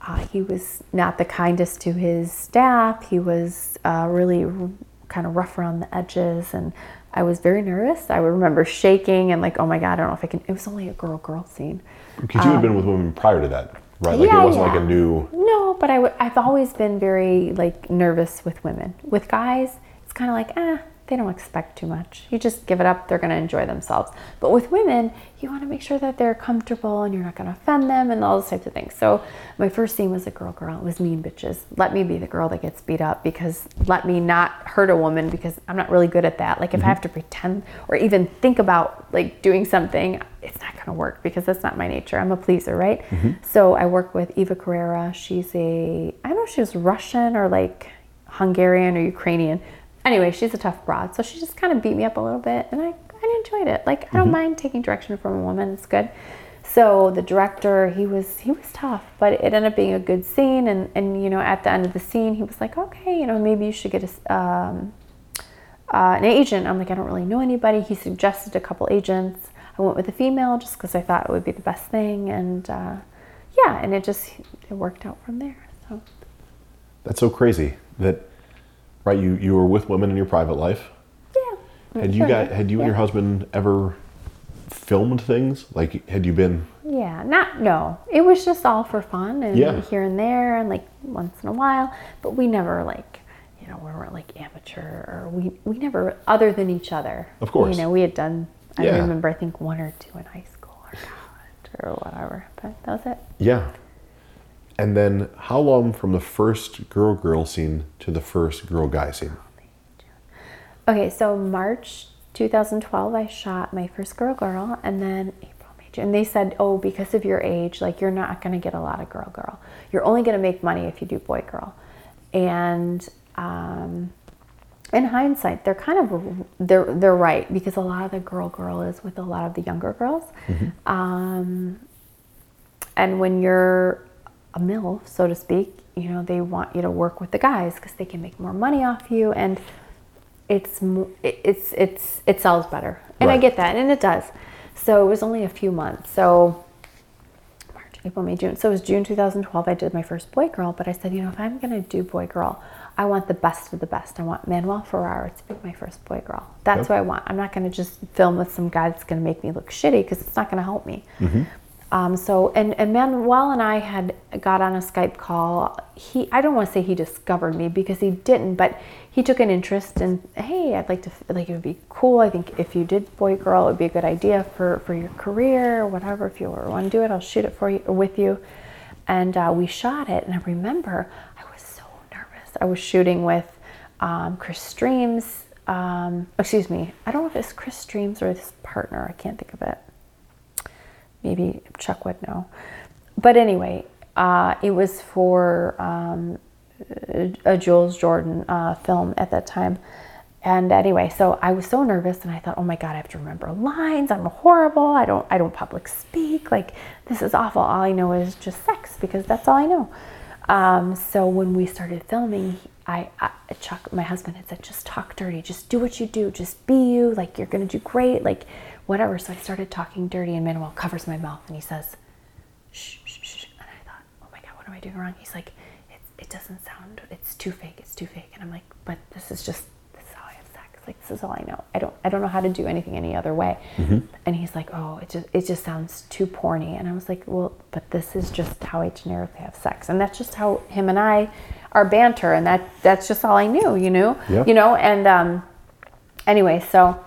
Uh, he was not the kindest to his staff. He was uh, really r- kind of rough around the edges. And I was very nervous. I remember shaking and like, oh my God, I don't know if I can, it was only a girl-girl scene. Because you um, had been with women prior to that. Right, like yeah, it wasn't yeah. like a new... No, but I w- I've always been very, like, nervous with women. With guys, it's kind of like, eh, they don't expect too much. You just give it up, they're going to enjoy themselves. But with women, you want to make sure that they're comfortable and you're not going to offend them and all those types of things. So my first scene was a girl girl. It was mean bitches. Let me be the girl that gets beat up, because let me not hurt a woman, because I'm not really good at that. Like, if mm-hmm. I have to pretend or even think about, like, doing something... it's not going to work because that's not my nature. I'm a pleaser, right? Mm-hmm. So I work with Eva Carrera. She's a, I don't know if she was Russian or like Hungarian or Ukrainian. Anyway, she's a tough broad. So she just kind of beat me up a little bit, and I, I enjoyed it. Like, I don't mm-hmm. mind taking direction from a woman. It's good. So the director, he was, he was tough, but it ended up being a good scene. And, and you know, at the end of the scene, he was like, okay, you know, maybe you should get a, um, uh, an agent. I'm like, I don't really know anybody. He suggested a couple agents. I went with a female just because I thought it would be the best thing, and uh, yeah, and it just it worked out from there. So that's so crazy that, right? You you were with women in your private life. Yeah. Had you sure. got had you yeah. and your husband ever filmed things? Like, had you been? Yeah, not no. It was just all for fun and yeah. here and there and like once in a while, but we never like. You know, we weren't like amateur, or we we never other than each other. Of course. You know, we had done. I yeah. remember, I think, one or two in high school or college or whatever, but that was it. Yeah. And then how long from the first girl-girl scene to the first girl-guy scene? Okay, so March twenty twelve, I shot my first girl-girl, and then April, May, June. And they said, oh, because of your age, like, you're not going to get a lot of girl-girl. You're only going to make money if you do boy-girl. And... um in hindsight, they're kind of, they're they're right, because a lot of the girl girl is with a lot of the younger girls. Mm-hmm. Um, and when you're a MILF, so to speak, you know, they want you to work with the guys because they can make more money off you, and it's it's it's it sells better. And right. I get that, and it does. So it was only a few months. So March, April, May, June. So it was June twenty twelve I did my first boy girl, but I said, you know, if I'm going to do boy girl, I want the best of the best. I want Manuel Ferrara to be my first boy girl. That's yep. what I want. I'm not going to just film with some guy that's going to make me look shitty, because it's not going to help me. Mm-hmm. Um, so, and, and Manuel and I had got on a Skype call. He, I don't want to say he discovered me, because he didn't, but he took an interest in, hey, I'd like to, like, it would be cool. I think if you did boy girl, it would be a good idea for, for your career or whatever. If you want to do it, I'll shoot it for you or with you. And uh, we shot it. And I remember I was shooting with um, Chris Streams. Um, excuse me. I don't know if it's Chris Streams or his partner. I can't think of it. Maybe Chuck would know. But anyway, uh, it was for um, a Jules Jordan uh, film at that time. And anyway, so I was so nervous, and I thought, oh my God, I have to remember lines. I'm horrible. I don't. I don't public speak. Like, this is awful. All I know is just sex, because that's all I know. Um, so when we started filming, I, I, Chuck, my husband, had said, just talk dirty, just do what you do, just be you, like, you're going to do great, like, whatever. So I started talking dirty, and Manuel covers my mouth, and he says, shh, shh, shh, and I thought, oh my God, what am I doing wrong? He's like, it, it doesn't sound, it's too fake, it's too fake, and I'm like, but this is just, this is how I have sex, like, sex is all I know. I don't I don't know how to do anything any other way. Mm-hmm. And he's like, oh, it just it just sounds too porny. And I was like, well, but this is just how I generically have sex. And that's just how him and I are banter, and that that's just all I knew, you know? Yeah. You know, and um anyway, so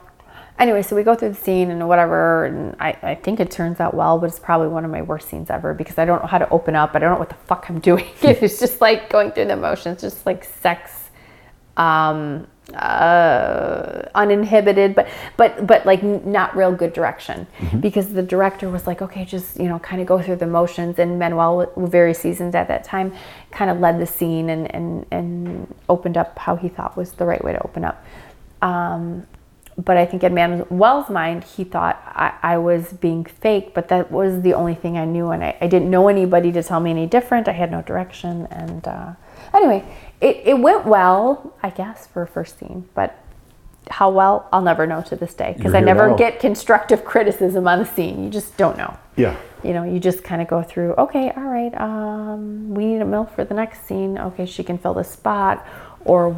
Anyway, so we go through the scene and whatever, and I, I think it turns out well, but it's probably one of my worst scenes ever because I don't know how to open up. I don't know what the fuck I'm doing. It's just like going through the motions, just like sex, um, uh, uninhibited, but but but like not real good direction, mm-hmm. because the director was like, okay, just, you know, kind of go through the motions. And Manuel, very seasoned at that time, kind of led the scene and, and, and opened up how he thought was the right way to open up. Um, But I think in Manuel's mind, he thought I, I was being fake, but that was the only thing I knew, and I, I didn't know anybody to tell me any different. I had no direction, and uh, anyway, it, it went well, I guess, for a first scene, but how well, I'll never know to this day, because I never now. get constructive criticism on the scene. You just don't know. Yeah. You know, you just kind of go through, okay, all right, um, we need a MILF for the next scene. Okay, she can fill the spot. Or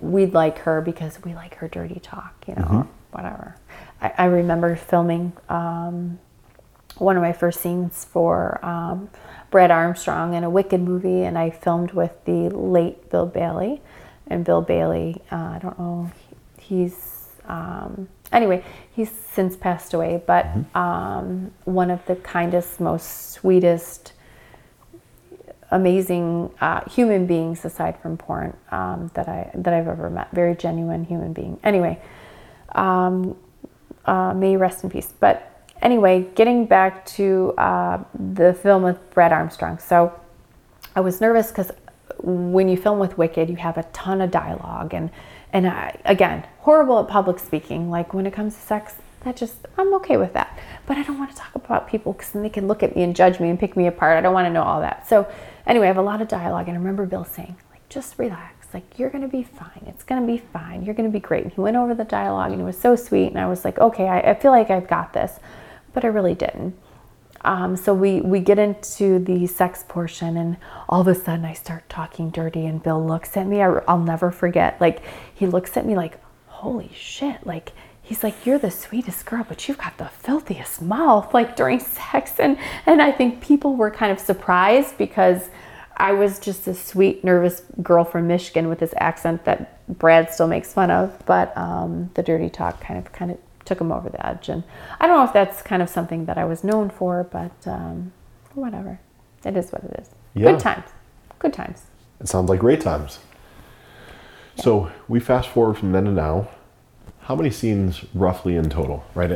we'd like her because we like her dirty talk, you know, uh-huh. whatever. I, I remember filming um, one of my first scenes for um, Brad Armstrong in a Wicked movie, and I filmed with the late Bill Bailey. And Bill Bailey, uh, I don't know, he, he's, um, anyway, he's since passed away, but mm-hmm. um, one of the kindest, most sweetest, amazing uh, human beings aside from porn um, that I that I've ever met. Very genuine human being. Anyway, um, uh, may you rest in peace. But anyway, getting back to uh, the film with Brad Armstrong. So I was nervous because when you film with Wicked, you have a ton of dialogue, and and I, again, horrible at public speaking. Like when it comes to sex, that just, I'm okay with that. But I don't want to talk about people because then they can look at me and judge me and pick me apart. I don't want to know all that. So anyway, I have a lot of dialogue, and I remember Bill saying, like, just relax. Like, you're going to be fine. It's going to be fine. You're going to be great. And he went over the dialogue, and it was so sweet. And I was like, okay, I, I feel like I've got this. But I really didn't. Um, so we, we get into the sex portion, and all of a sudden I start talking dirty, and Bill looks at me. I, I'll never forget. Like, he looks at me like, holy shit. Like, he's like, you're the sweetest girl, but you've got the filthiest mouth, like during sex. And, and I think people were kind of surprised because I was just a sweet, nervous girl from Michigan with this accent that Brad still makes fun of. But um, the dirty talk kind of kind of took him over the edge. And I don't know if that's kind of something that I was known for, but um, whatever. It is what it is. Yeah. Good times. Good times. It sounds like great times. Yeah. So we fast forward from then to now. How many scenes roughly in total, right?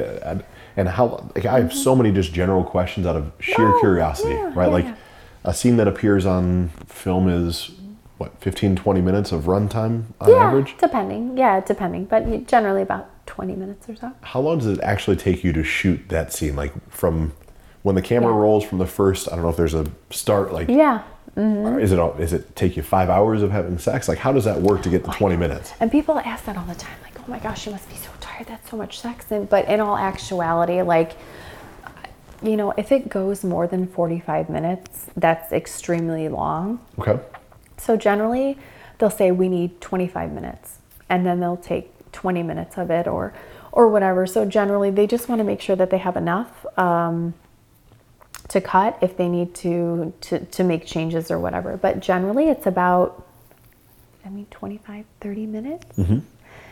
And how, like, I have so many just general questions out of sheer no, curiosity, yeah, right? Yeah, like yeah. a scene that appears on film is what, fifteen, twenty minutes of runtime on yeah, average? Depending, yeah, depending, but generally about twenty minutes or so. How long does it actually take you to shoot that scene? Like from when the camera yeah. rolls from the first, I don't know if there's a start, like, yeah. Mm-hmm. Is it all, is it take you five hours of having sex? Like, how does that work to get the twenty minutes? And people ask that all the time, like, oh my gosh, you must be so tired. That's so much sex. And, but in all actuality, like, you know, if it goes more than forty-five minutes, that's extremely long. Okay. So generally they'll say we need twenty-five minutes, and then they'll take twenty minutes of it or, or whatever. So generally they just want to make sure that they have enough, um, to cut if they need to, to to make changes or whatever. But generally it's about, I mean, twenty-five, thirty minutes. Mm-hmm.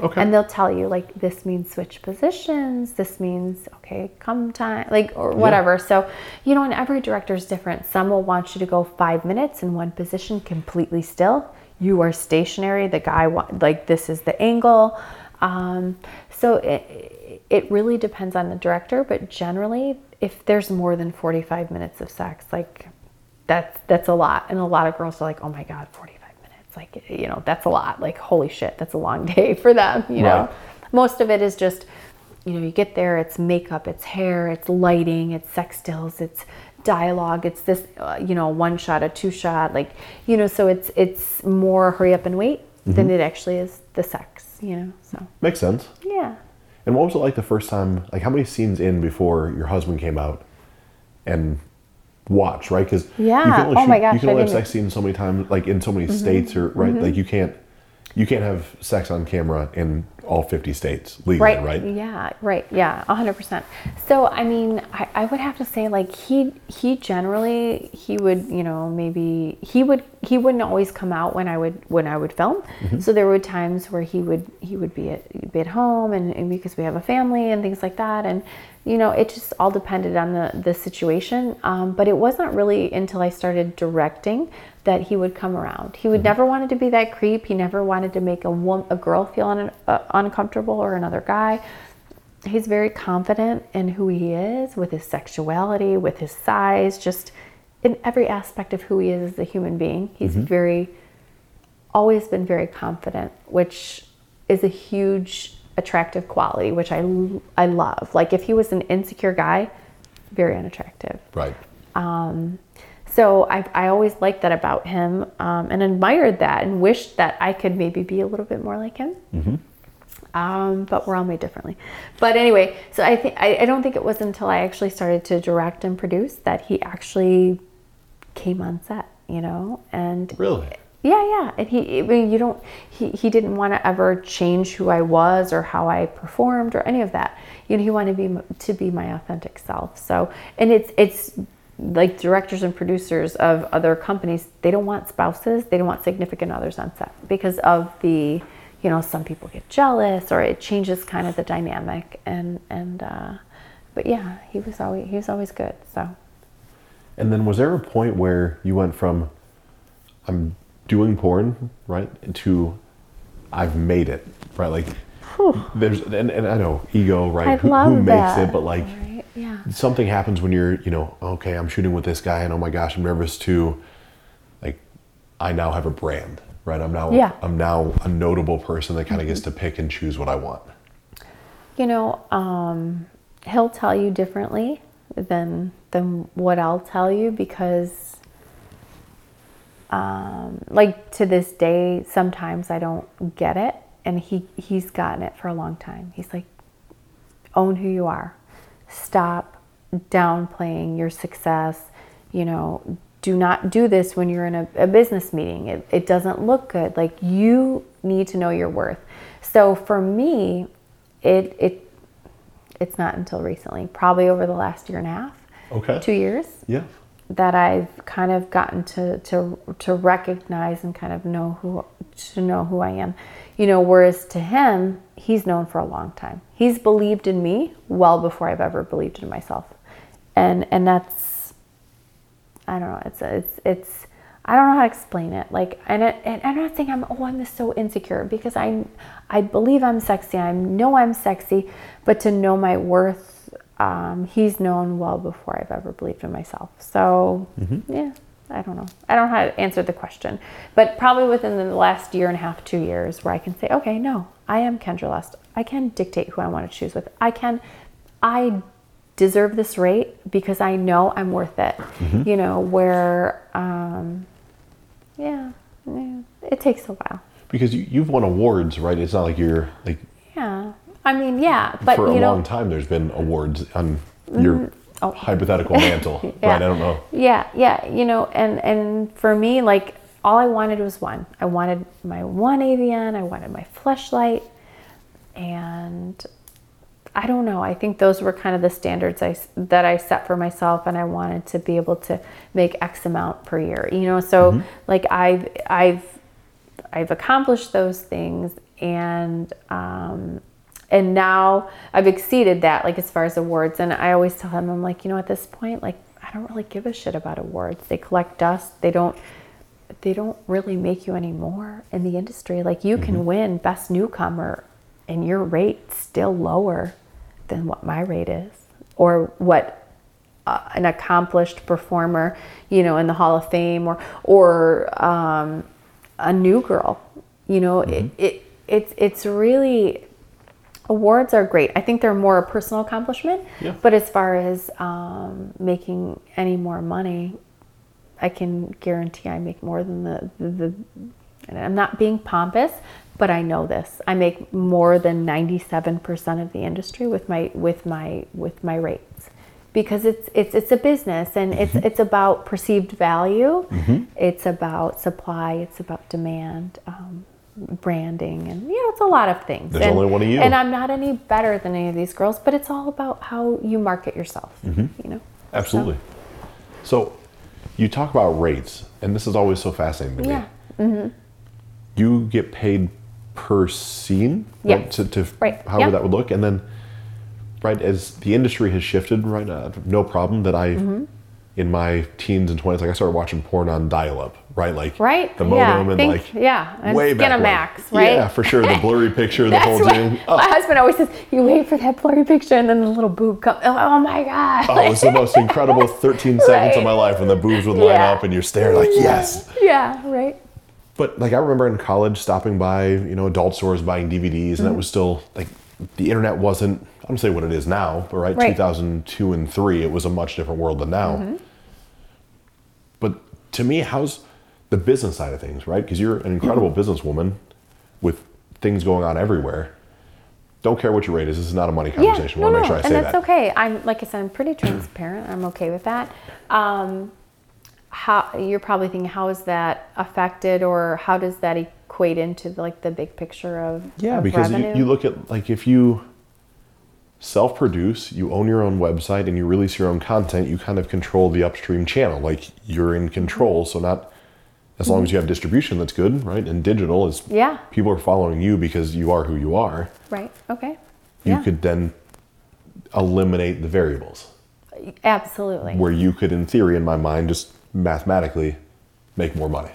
Okay. And they'll tell you, like, this means switch positions, this means, okay, come time, like, or whatever. Yeah. So, you know, and every director is different. Some will want you to go five minutes in one position completely still. You are stationary. The guy, like, this is the angle. Um, so it, it really depends on the director, but generally, if there's more than forty-five minutes of sex, like, that's that's a lot. And a lot of girls are like, oh my God, forty-five minutes. Like, you know, that's a lot. Like, holy shit, that's a long day for them, you know? Right. Most of it is just, you know, you get there, it's makeup, it's hair, it's lighting, it's sex stills, it's dialogue, it's this, uh, you know, one shot, a two shot, like, you know, so it's, it's more hurry up and wait mm-hmm. than it actually is the sex, you know, so. Makes sense. Yeah. And what was it like the first time, like how many scenes in before your husband came out and watched, right? Because yeah. you can only, oh shoot, my gosh, you can only have sex scenes so many times, like in so many mm-hmm. states or, right? Mm-hmm. Like you can't, you can't have sex on camera in all fifty states legally, right? right? Yeah, right. Yeah, one hundred percent. So, I mean, I, I would have to say, like, he he generally, he would, you know, maybe, he would, he wouldn't always come out when I would, when I would film. Mm-hmm. So there were times where he would, he would be at, be at home and, and because we have a family and things like that. And, you know, it just all depended on the, the situation. Um, but it wasn't really until I started directing that he would come around. He would mm-hmm. never wanted to be that creep. He never wanted to make a woman, a girl feel un, uh, uncomfortable or another guy. He's very confident in who he is, with his sexuality, with his size, just in every aspect of who he is as a human being. He's mm-hmm. very, always been very confident, which is a huge attractive quality, which I, I love. Like if he was an insecure guy, very unattractive. Right. Um, So I I always liked that about him, um, and admired that and wished that I could maybe be a little bit more like him. Mm-hmm. Um, but we're all made differently. But anyway, so I think I don't think it was until I actually started to direct and produce that he actually came on set, you know, and really. Yeah, yeah. And he, I mean, you don't, he, he didn't want to ever change who I was or how I performed or any of that. You know, he wanted me to be my authentic self. So, and it's, it's, like directors and producers of other companies, they don't want spouses, they don't want significant others on set because of the, you know, some people get jealous or it changes kind of the dynamic. And, and, uh, but yeah, he was always, he was always good. So. And then was there a point where you went from, I'm doing porn, right, to I've made it, right? Like Whew. there's, and, and I know ego, right? I who love who makes that. it, but like, right. Yeah. Something happens when you're, you know, okay, I'm shooting with this guy and oh my gosh, I'm nervous too. Like, I now have a brand, right? I'm now, yeah. I'm now a notable person that kind of mm-hmm. gets to pick and choose what I want. You know, um, he'll tell you differently than, than what I'll tell you because, um, like to this day, sometimes I don't get it and he, he's gotten it for a long time. He's like, own who you are. Stop downplaying your success. You know, do not do this when you're in a, a business meeting. It, it doesn't look good. Like you need to know your worth. So for me, it it it's not until recently, probably over the last year and a half, okay, two years, yeah, that I've kind of gotten to to to recognize and kind of know who to know who I am. You know, whereas to him, he's known for a long time. He's believed in me well before I've ever believed in myself. And and that's, I don't know, it's, it's, it's I don't know how to explain it. Like, and, it, and I'm not saying I'm, oh, I'm just so insecure because I, I believe I'm sexy. I know I'm sexy, but to know my worth, um, he's known well before I've ever believed in myself. So, mm-hmm. yeah. I don't know. I don't know how to answer the question, but probably within the last year and a half, two years where I can say, okay, no, I am Kendra Lust. I can dictate who I want to choose with. I can, I deserve this rate because I know I'm worth it. Mm-hmm. You know, where, um, yeah, yeah, it takes a while. Because you, you've won awards, right? It's not like you're like, yeah, I mean, yeah, but for a you long know, time, there's been awards on your mm-hmm. Oh. hypothetical mantle, yeah. right? I don't know. Yeah, yeah, you know, and, and for me, like, all I wanted was one. I wanted my one A V N, I wanted my fleshlight, and I don't know, I think those were kind of the standards I, that I set for myself, and I wanted to be able to make X amount per year, you know, so, mm-hmm. like, I've, I've, I've accomplished those things, and, um, and now I've exceeded that, like as far as awards. And I always tell him, I'm like, you know, at this point, like, I don't really give a shit about awards. They collect dust. They don't, they don't really make you any more in the industry. Like you mm-hmm. can win best newcomer and your rate's still lower than what my rate is or what uh, an accomplished performer, you know, in the Hall of Fame or, or um, a new girl, you know, mm-hmm. it, it it's, it's really... Awards are great. I think they're more a personal accomplishment, yeah. but as far as um, making any more money, I can guarantee I make more than the, the, the, and I'm not being pompous, but I know this. I make more than ninety-seven percent of the industry with my, with my, with my rates because it's, it's, it's a business and it's, mm-hmm. it's about perceived value. Mm-hmm. It's about supply. It's about demand. Um, branding and, you know, it's a lot of things. There's and, only one of you. And I'm not any better than any of these girls, but it's all about how you market yourself, mm-hmm. you know? Absolutely. So. so you talk about rates, and this is always so fascinating to yeah. me. Mm-hmm. You get paid per scene? Yes. Right? To, to right. However yep. that would look. And then, right, as the industry has shifted, right, uh, no problem that I... Mm-hmm. in my teens and twenties, like I started watching porn on dial-up, right? Like right? the modem yeah, and think, like yeah, and way back when. Max, right? Yeah, for sure. The blurry picture, the whole thing. Oh. My husband always says, "You wait for that blurry picture, and then the little boob comes." Oh my god! Oh, it was the most incredible thirteen right. seconds of my life when the boobs would line yeah. up, and you're staring like, "Yes." Yeah, right. But like I remember in college stopping by, you know, adult stores buying D V Ds, mm-hmm. and that was still like the internet wasn't. I don't say what it is now, but right, right, two thousand two and three, it was a much different world than now. Mm-hmm. But to me, how's the business side of things, right? Because you're an incredible mm-hmm. businesswoman with things going on everywhere. Don't care what your rate is. This is not a money conversation. Yeah, no, I want to make sure I and say that. And that's okay. I'm, like I said, I'm pretty transparent. I'm okay with that. Um, how you're probably thinking, how is that affected, or how does that equate into the, like the big picture of yeah, of because you, you look at like if you... self-produce, you own your own website, and you release your own content, you kind of control the upstream channel. Like, you're in control, so not as long as you have distribution that's good, right? And digital is yeah. people are following you because you are who you are. Right, okay. You yeah. could then eliminate the variables. Absolutely. Where you could, in theory, in my mind, just mathematically make more money.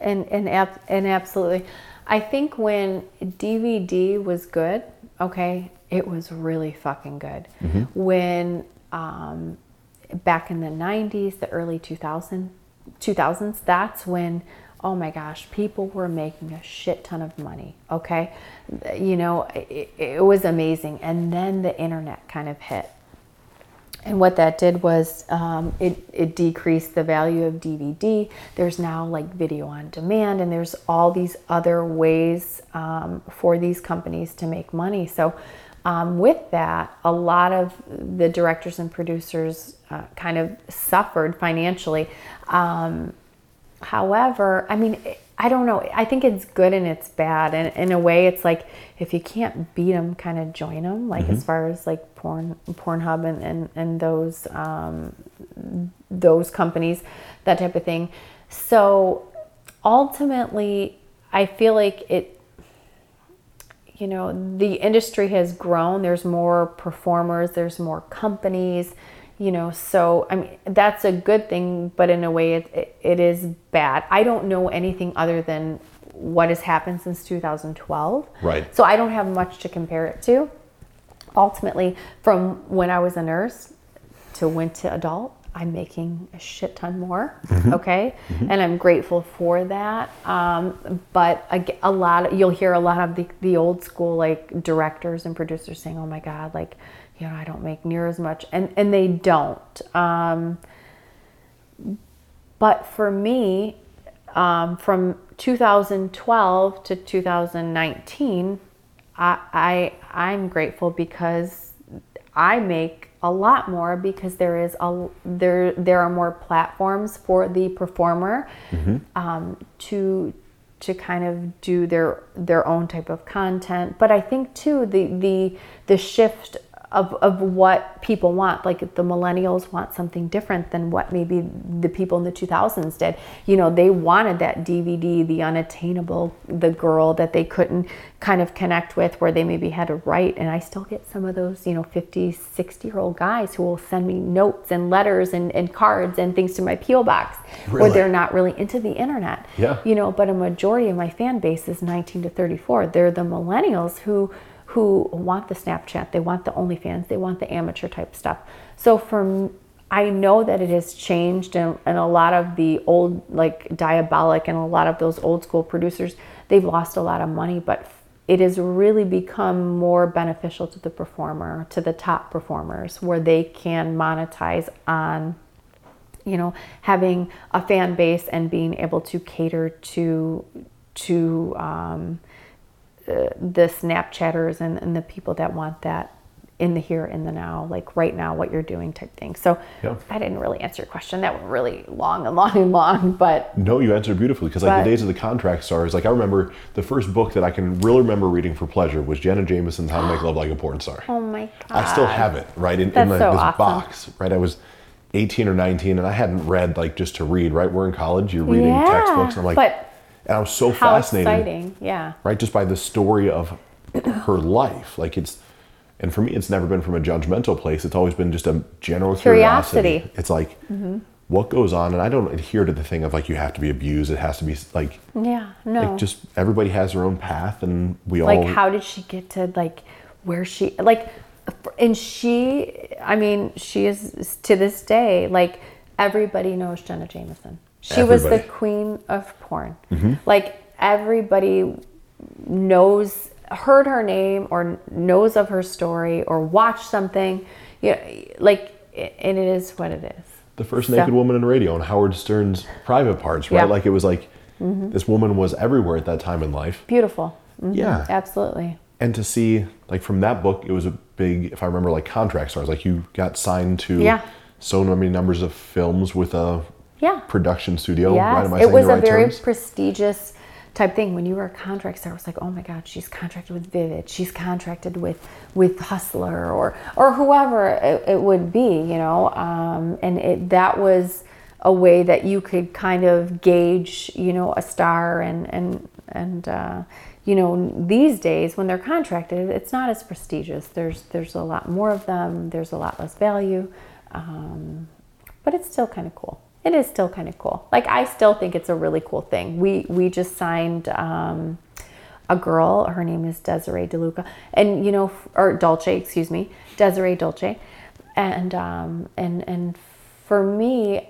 And and ab- and absolutely. I think when D V D was good, okay, it was really fucking good. Mm-hmm. When um, back in the nineties, the early two thousands, that's when, oh my gosh, people were making a shit ton of money, okay? You know, it, it was amazing. And then the internet kind of hit. And what that did was um, it, it decreased the value of D V D. There's now like video on demand, and there's all these other ways um, for these companies to make money. So um, with that, a lot of the directors and producers uh, kind of suffered financially. Um, however, I mean, I don't know. I think it's good and it's bad. And in a way, it's like if you can't beat them, kind of join them. Like mm-hmm. as far as like Porn, Pornhub and, and, and those um, those companies, that type of thing. So ultimately, I feel like it, you know, the industry has grown. There's more performers, there's more companies, you know, so I mean, that's a good thing, but in a way it, it, it is bad. I don't know anything other than what has happened since two thousand twelve. Right. So I don't have much to compare it to. Ultimately, from when I was a nurse to when to adult, I'm making a shit ton more, mm-hmm. okay? Mm-hmm. And I'm grateful for that. Um, but a, a lot, of, you'll hear a lot of the, the old school like directors and producers saying, oh my God, like, you know, I don't make near as much. And, and they don't. Um, but for me, um, from two thousand twelve to two thousand nineteen, I, I I'm grateful because I make a lot more because there is a there there are more platforms for the performer mm-hmm. um, to to kind of do their their own type of content. But I think too the the the shift of of what people want, like the millennials want something different than what maybe the people in the two thousands did. You know, they wanted that D V D, the unattainable, the girl that they couldn't kind of connect with, where they maybe had to write. And I still get some of those, you know, fifty, sixty year old guys who will send me notes and letters and, and cards and things to my P O box, really? Where they're not really into the internet. Yeah. You know, but a majority of my fan base is nineteen to thirty-four. They're the millennials who who want the Snapchat, they want the OnlyFans, they want the amateur type stuff. So for I know that it has changed, and, and a lot of the old, like Diabolic and a lot of those old school producers, they've lost a lot of money, but it has really become more beneficial to the performer, to the top performers, where they can monetize on, you know, having a fan base and being able to cater to, to, um, the Snapchatters and, and the people that want that in the here and the now, like right now, what you're doing type thing. So yeah. I didn't really answer your question. That went really long and long and long, but. No, you answered beautifully, because like the days of the contract stars, like I remember the first book that I can really remember reading for pleasure was Jenna Jameson's How to Make Love Like a Porn Star. Oh my God. I still have it, right? In, That's in my, so this awesome. box, right? I was eighteen or nineteen and I hadn't read like just to read, right? We're in college, you're reading yeah, textbooks. And I'm like, but and I was so how fascinated. Exciting. Yeah. Right? Just by the story of her life. Like it's, and for me, it's never been from a judgmental place. It's always been just a general curiosity. curiosity. It's like, mm-hmm. what goes on? And I don't adhere to the thing of like, you have to be abused. It has to be like, yeah, no. Like just everybody has their own path and we like all. Like how did she get to like where she, like, and she, I mean, she is to this day, like everybody knows Jenna Jameson. She everybody. was the queen of porn. Mm-hmm. Like everybody knows heard her name or knows of her story or watched something, you know, like, and it is what it is. The first naked so. woman in radio on Howard Stern's Private Parts, right? Yeah. Like it was like, mm-hmm. this woman was everywhere at that time in life. Beautiful. Mm-hmm. Yeah. Absolutely. And to see, like from that book, it was a big, if I remember, like contract stars, like you got signed to yeah. so many numbers of films with a yeah. production studio. Yes. Right? Am I saying the right terms? It was a very prestigious type thing. When you were a contract star, it was like, oh my God, she's contracted with Vivid, she's contracted with with Hustler or or whoever it, it would be, you know. Um, and it, that was a way that you could kind of gauge, you know, a star and and and uh, you know, these days when they're contracted, it's not as prestigious. There's there's a lot more of them. There's a lot less value, um, but it's still kind of cool. It is still kind of cool. Like I still think it's a really cool thing. We we just signed um, a girl. Her name is Desiree DeLuca, and you know, or Dolce, excuse me, Desiree Dolce, and um, and and for me,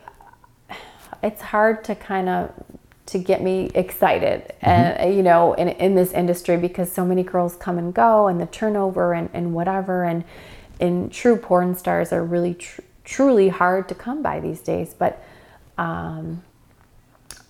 it's hard to kind of to get me excited, mm-hmm. and you know, in in this industry because so many girls come and go, and the turnover and, and whatever, and and true porn stars are really tr- truly hard to come by these days, but. Um,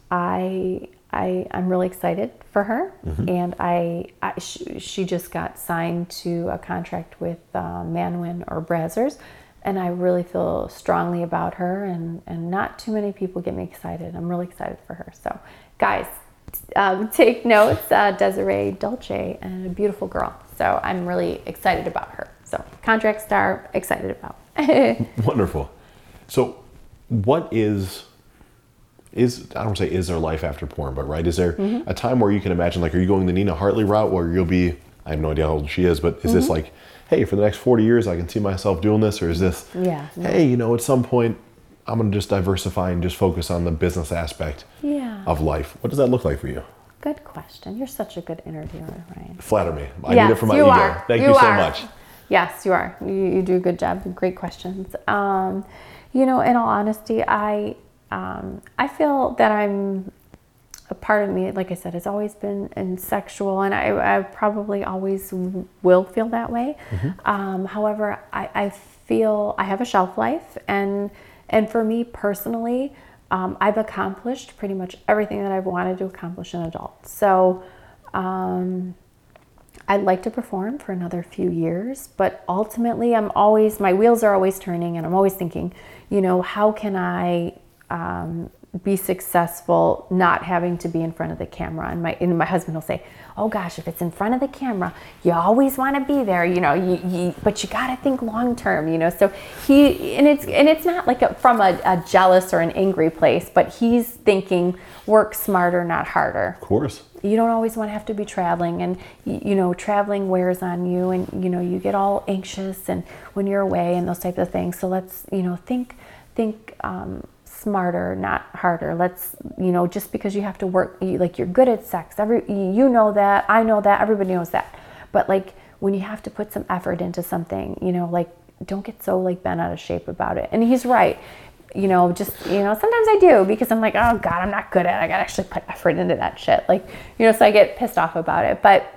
I, I, I'm really excited for her, mm-hmm. and I, I she, she just got signed to a contract with uh, Manwin or Brazzers, and I really feel strongly about her, and, and not too many people get me excited. I'm really excited for her. So, guys, um, take notes. Uh, Desiree Dolce, and a beautiful girl. So I'm really excited about her. So contract star, excited about. Wonderful. So what is... Is I don't say is there life after porn, but right, is there mm-hmm. a time where you can imagine, like, are you going the Nina Hartley route where you'll be, I have no idea how old she is, but is mm-hmm. this like, hey, for the next forty years, I can see myself doing this? Or is this, yeah, yeah. hey, you know, at some point, I'm going to just diversify and just focus on the business aspect yeah. of life. What does that look like for you? Good question. You're such a good interviewer, Ryan. Flatter me. I yes, need it for my you ego. Are. Thank you, you so are. much. Yes, you are. You, you do a good job. Great questions. Um, you know, in all honesty, I... Um, I feel that I'm, a part of me, like I said, has always been in sexual, and I, I probably always w- will feel that way. Mm-hmm. Um, however, I, I feel I have a shelf life, and and for me personally, um, I've accomplished pretty much everything that I've wanted to accomplish in adult. So um, I'd like to perform for another few years, but ultimately I'm always, my wheels are always turning, and I'm always thinking, you know, how can I... Um, be successful not having to be in front of the camera. And my and my husband will say, oh gosh, if it's in front of the camera, you always want to be there, you know, you, you, but you got to think long term, you know. So he, and it's and it's not like a, from a, a jealous or an angry place, but he's thinking work smarter, not harder. Of course. You don't always want to have to be traveling, and, you know, traveling wears on you, and, you know, you get all anxious and when you're away and those types of things. So let's, you know, think, think, um, smarter, not harder. Let's, you know, just because you have to work, you, like you're good at sex, every you know that, I know that, everybody knows that. But like when you have to put some effort into something, you know, like don't get so like bent out of shape about it. And he's right, you know, just, you know, sometimes I do because I'm like, oh God, I'm not good at it. I gotta actually put effort into that shit. Like, you know, so I get pissed off about it. But,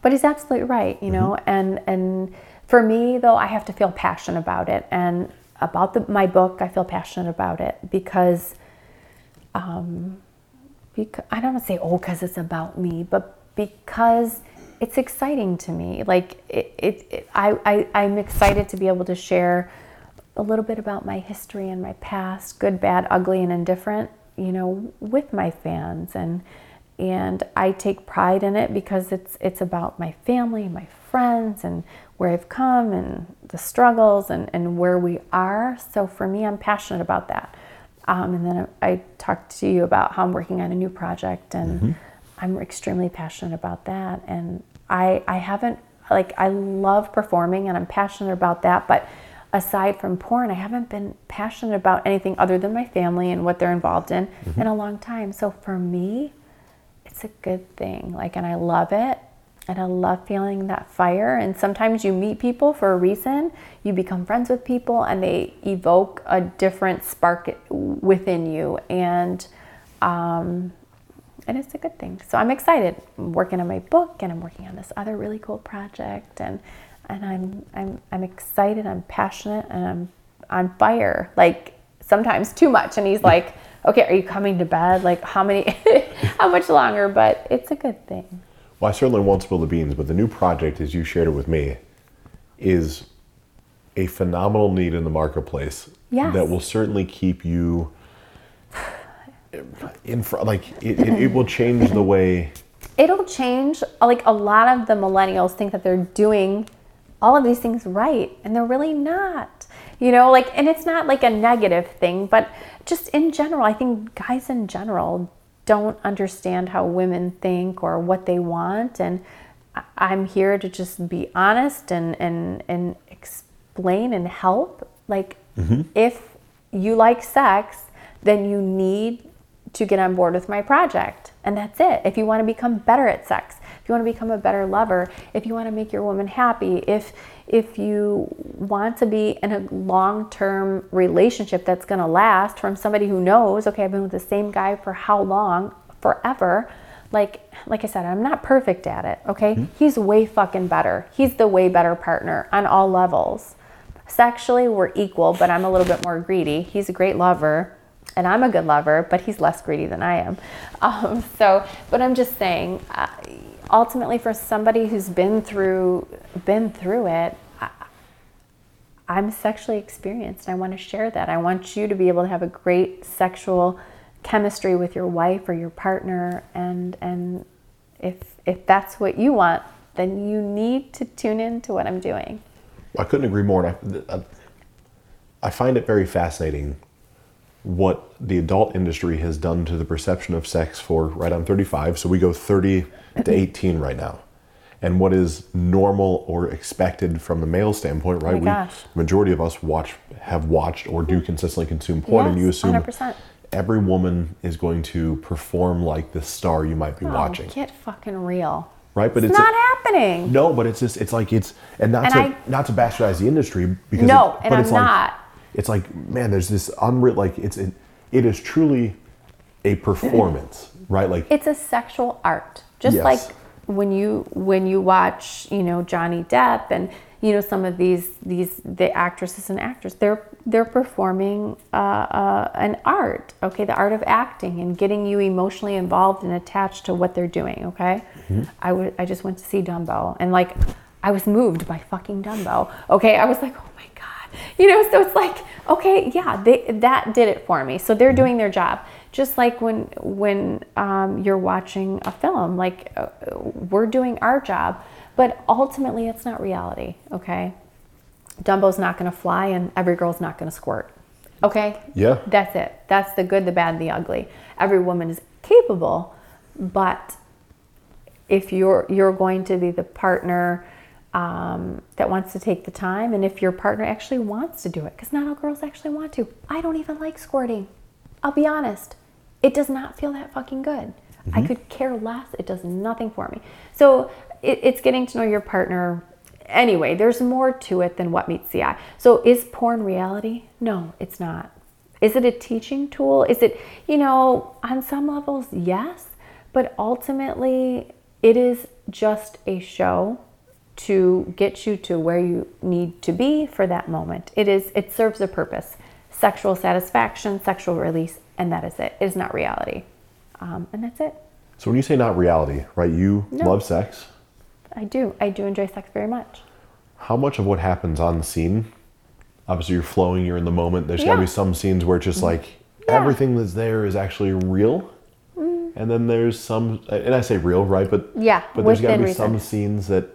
but he's absolutely right, you know, mm-hmm. and, and for me though, I have to feel passionate about it. And about the, my book, I feel passionate about it because, um, because I don't want to say, oh, because it's about me, but because it's exciting to me. Like it, it, it I, I, I'm excited to be able to share a little bit about my history and my past, good, bad, ugly, and indifferent, you know, with my fans. And and I take pride in it because it's it's about my family, my friends, and where I've come, and the struggles, and, and where we are. So for me, I'm passionate about that. Um, and then I, I talked to you about how I'm working on a new project, and mm-hmm. I'm extremely passionate about that. And I I haven't, like, I love performing, and I'm passionate about that, but aside from porn, I haven't been passionate about anything other than my family and what they're involved in mm-hmm. in a long time. So for me, it's a good thing. Like, and I love it. And I love feeling that fire. And sometimes you meet people for a reason. You become friends with people, and they evoke a different spark within you. And um, and it's a good thing. So I'm excited. I'm working on my book, and I'm working on this other really cool project. And and I'm I'm I'm excited. I'm passionate, and I'm on fire. Like, sometimes too much. And he's like, "Okay, are you coming to bed? Like, how many? how much longer?" But it's a good thing. Well, I certainly won't spill the beans, but the new project, as you shared it with me, is a phenomenal need in the marketplace yes. that will certainly keep you in front. Like, it, it, it will change the way. It'll change. Like, a lot of the millennials think that they're doing all of these things right, and they're really not. You know, like, and it's not like a negative thing, but just in general, I think guys in general don't understand how women think or what they want, and I'm here to just be honest and and, and explain and help. Like, mm-hmm. if you like sex, then you need to get on board with my project, and that's it. If you want to become better at sex, if you want to become a better lover, if you want to make your woman happy, if if you want to be in a long-term relationship that's going to last from somebody who knows, okay, I've been with the same guy for how long? Forever. Like like I said, I'm not perfect at it, okay? Mm-hmm. He's way fucking better. He's the way better partner on all levels. Sexually, we're equal, but I'm a little bit more greedy. He's a great lover, and I'm a good lover, but he's less greedy than I am. Um, so, but I'm just saying... Uh, Ultimately, for somebody who's been through been through it, I, I'm sexually experienced. I want to share that. I want you to be able to have a great sexual chemistry with your wife or your partner. And and if if that's what you want, then you need to tune in to what I'm doing. I couldn't agree more. And I, I find it very fascinating what the adult industry has done to the perception of sex for, right, I'm thirty-five, so we go thirty to eighteen right now. And what is normal or expected from the male standpoint, right? Oh my gosh. We, the majority of us watch, have watched or do consistently consume porn, yes, and you assume one hundred percent every woman is going to perform like the star you might be oh, watching. Get fucking real. Right, but it's, it's not a, happening. No, but it's just, it's like it's, and not and to I, not to bastardize the industry because no, it, but and it's I'm like, not. It's like, man, there's this unreal, like, it's it, it is truly a performance, right? Like, it's a sexual art. Just yes. like when you when you watch, you know, Johnny Depp and, you know, some of these these the actresses and actors, they're they're performing uh, uh, an art, okay? The art of acting and getting you emotionally involved and attached to what they're doing, okay? Mm-hmm. I w- I just went to see Dumbo, and like, I was moved by fucking Dumbo, okay? I was like, oh my God. You know, so it's like, okay, yeah, they, that did it for me. So they're doing their job. Just like when when um, you're watching a film, like uh, we're doing our job, but ultimately it's not reality, okay? Dumbo's not going to fly, and every girl's not going to squirt, okay? Yeah. That's it. That's the good, the bad, the ugly. Every woman is capable, but if you're you're going to be the partner Um, that wants to take the time, and if your partner actually wants to do it, because not all girls actually want to. I don't even like squirting. I'll be honest. It does not feel that fucking good. Mm-hmm. I could care less. It does nothing for me. So it, it's getting to know your partner. Anyway, there's more to it than what meets the eye. So is porn reality? No, it's not. Is it a teaching tool? Is it, you know, on some levels, yes, but ultimately it is just a show to get you to where you need to be for that moment. It is, it serves a purpose. Sexual satisfaction, sexual release, and that is it. It is not reality. Um, and that's it. So when you say not reality, right, you no. love sex. I do. I do enjoy sex very much. How much of what happens on the scene? Obviously, you're flowing, you're in the moment. There's yeah. got to be some scenes where it's just like yeah. everything that's there is actually real. Mm. And then there's some, and I say real, right? But yeah, but there's got to be reason. some scenes that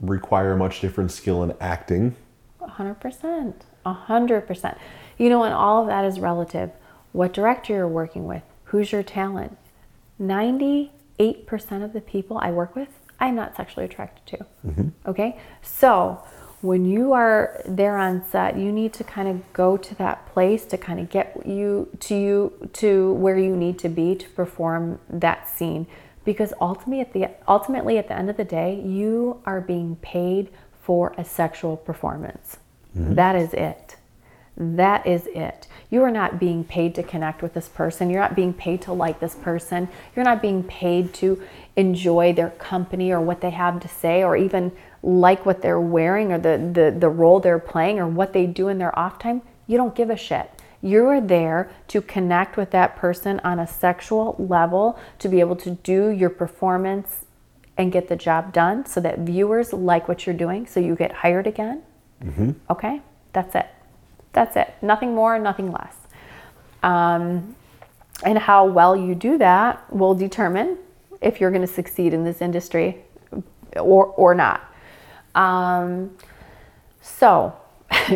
require much different skill in acting. one hundred percent. one hundred percent. You know, and all of that is relative. What director you're working with, who's your talent. ninety-eight percent of the people I work with, I'm not sexually attracted to. Mm-hmm. Okay? So when you are there on set, you need to kind of go to that place to kind of get you to you to where you need to be to perform that scene. Because ultimately at the, ultimately, at the end of the day, you are being paid for a sexual performance. Mm-hmm. That is it. That is it. You are not being paid to connect with this person. You're not being paid to like this person. You're not being paid to enjoy their company or what they have to say or even like what they're wearing or the, the, the role they're playing or what they do in their off time. You don't give a shit. You're there to connect with that person on a sexual level, to be able to do your performance and get the job done so that viewers like what you're doing so you get hired again. Mm-hmm. Okay? That's it. That's it. Nothing more, nothing less. Um, and how well you do that will determine if you're going to succeed in this industry or or not. Um, so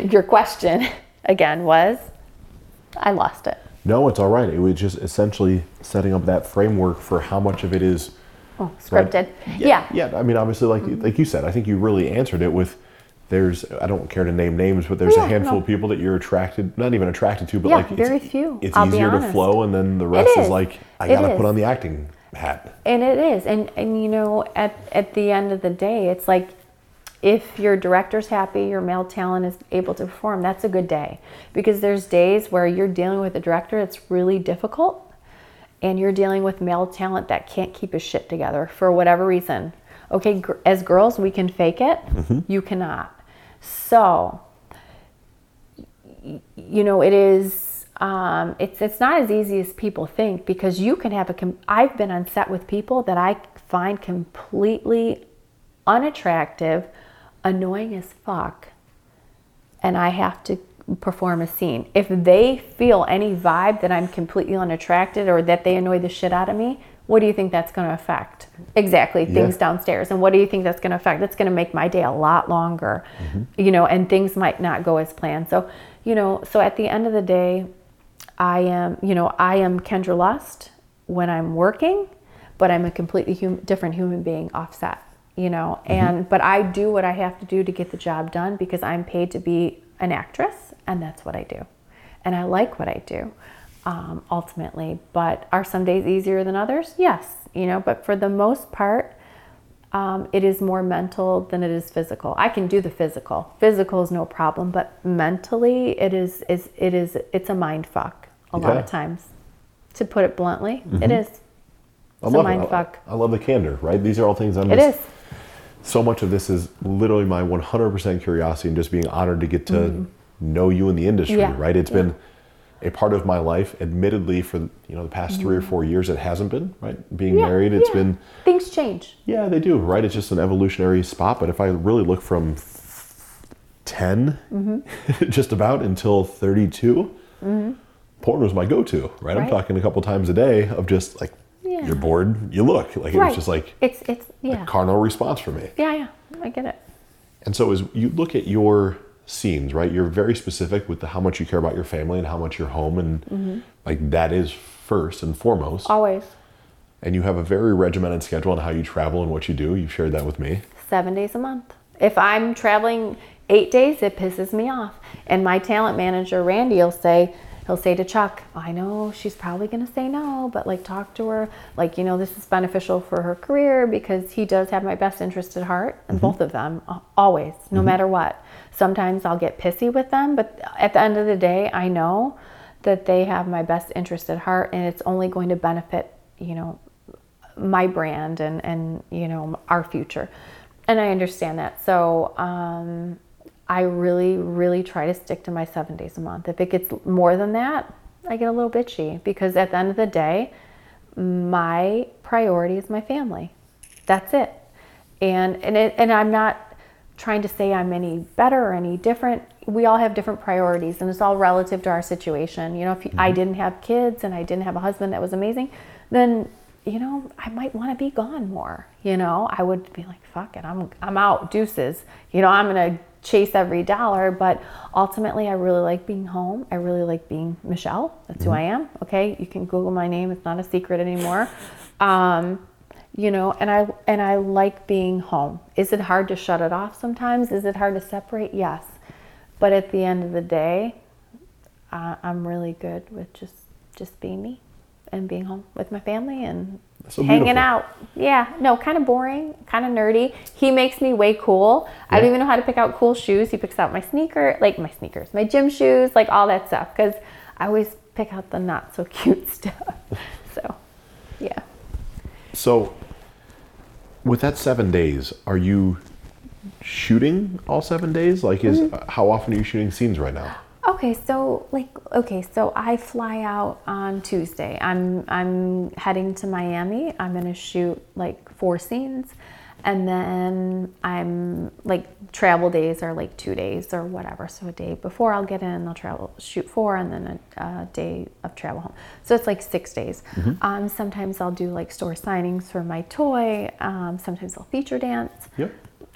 your question again was, I lost it. No, it's all right. It was just essentially setting up that framework for how much of it is oh, scripted. Right? Yeah, yeah. Yeah. I mean, obviously, like mm-hmm. like you said, I think you really answered it with. There's, I don't care to name names, but there's yeah, a handful no. of people that you're attracted, not even attracted to, but yeah, like it's, very few. It's I'll easier to flow, and then the rest is. is like, I it gotta is. put on the acting hat. And it is, and and you know, at at the end of the day, it's like, if your director's happy, your male talent is able to perform, that's a good day. Because there's days where you're dealing with a director that's really difficult, and you're dealing with male talent that can't keep his shit together for whatever reason. Okay, gr- as girls, we can fake it, mm-hmm. you cannot. So, you know, it is, um, it's it's not as easy as people think, because you can have a, com- I've been on set with people that I find completely unattractive, annoying as fuck, and I have to perform a scene. If they feel any vibe that I'm completely unattracted or that they annoy the shit out of me, what do you think that's going to affect? Exactly, things yeah. downstairs. And what do you think that's going to affect? That's going to make my day a lot longer, mm-hmm. you know, and things might not go as planned. So, you know, so at the end of the day, I am, you know, I am Kendra Lust when I'm working, but I'm a completely hum- different human being offset, you know, mm-hmm. and, but I do what I have to do to get the job done, because I'm paid to be an actress, and that's what I do. And I like what I do. Um, ultimately, but are some days easier than others? Yes, you know, but for the most part, um, it is more mental than it is physical. I can do the physical. Physical is no problem, but mentally it is, is it is, it's a mind fuck a yeah. lot of times. To put it bluntly, mm-hmm. it is. It's I love a mind it. I, fuck. I love the candor, right? These are all things I'm it just... It is. So much of this is literally my one hundred percent curiosity and just being honored to get to mm-hmm. know you in the industry, yeah. right? It's yeah. been... a part of my life, admittedly, for you know the past three or four years, it hasn't been, right? Being yeah, married, it's yeah. been... Things change. Yeah, they do, right? It's just an evolutionary spot. But if I really look from ten, mm-hmm. just about, until thirty-two, mm-hmm. porn was my go-to, right? right? I'm talking a couple times a day of just like, yeah. you're bored, you look. Like right. It was just like it's it's yeah. a carnal response for me. Yeah, yeah, I get it. And so as you look at your... scenes, right? You're very specific with the, how much you care about your family and how much your home and mm-hmm. like that is first and foremost. Always. And you have a very regimented schedule on how you travel and what you do. You've shared that with me. Seven days a month. If I'm traveling eight days, it pisses me off. And my talent manager, Randy, will say, he'll say to Chuck, I know she's probably going to say no, but like talk to her. Like, you know, this is beneficial for her career, because he does have my best interest at heart. And mm-hmm. both of them, always, no mm-hmm. matter what. Sometimes I'll get pissy with them, but at the end of the day, I know that they have my best interest at heart, and it's only going to benefit, you know, my brand and, and you know, our future. And I understand that. So um, I really, really try to stick to my seven days a month. If it gets more than that, I get a little bitchy, because at the end of the day, my priority is my family. That's it. And and it, and I'm not trying to say I'm any better or any different. We all have different priorities, and it's all relative to our situation. You know, if you, mm-hmm. I didn't have kids and I didn't have a husband that was amazing, then, you know, I might want to be gone more. You know, I would be like, fuck it, I'm I'm out, deuces. You know, I'm gonna chase every dollar, but ultimately I really like being home. I really like being Michelle. That's who I am. Okay, you can Google my name, it's not a secret anymore. Um, you know, and I and I like being home. Is it hard to shut it off sometimes? Is it hard to separate? Yes. But at the end of the day, uh, I'm really good with just just being me and being home with my family and so hanging out. Yeah, no, kind of boring, kind of nerdy. He makes me way cool. Yeah. I don't even know how to pick out cool shoes. He picks out my sneaker, like my sneakers, my gym shoes, like all that stuff, because I always pick out the not so cute stuff. So, yeah. So, with that seven days, are you shooting all seven days? Like, is mm-hmm. how often are you shooting scenes right now? Okay, so like, okay, so I fly out on Tuesday. I'm I'm heading to Miami. I'm gonna shoot like four scenes, and then I'm like travel days are like two days or whatever. So a day before I'll get in, I'll travel, shoot four, and then a, a day of travel home. So it's like six days. Mm-hmm. Um, sometimes I'll do like store signings for my toy. Um, sometimes I'll feature dance. Yep.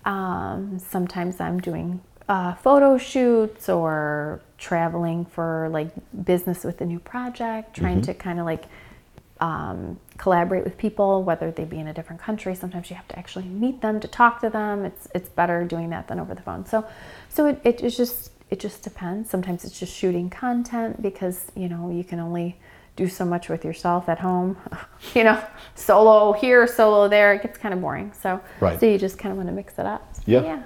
Um, sometimes I'm doing uh, photo shoots or traveling for like business with a new project, trying mm-hmm. to kind of like um, collaborate with people, whether they be in a different country. Sometimes you have to actually meet them to talk to them. It's it's better doing that than over the phone. So so it, it it's just it just depends. Sometimes it's just shooting content because, you know, you can only do so much with yourself at home. You know, solo here, solo there. It gets kind of boring. So right. so you just kind of want to mix it up. So, yeah. yeah.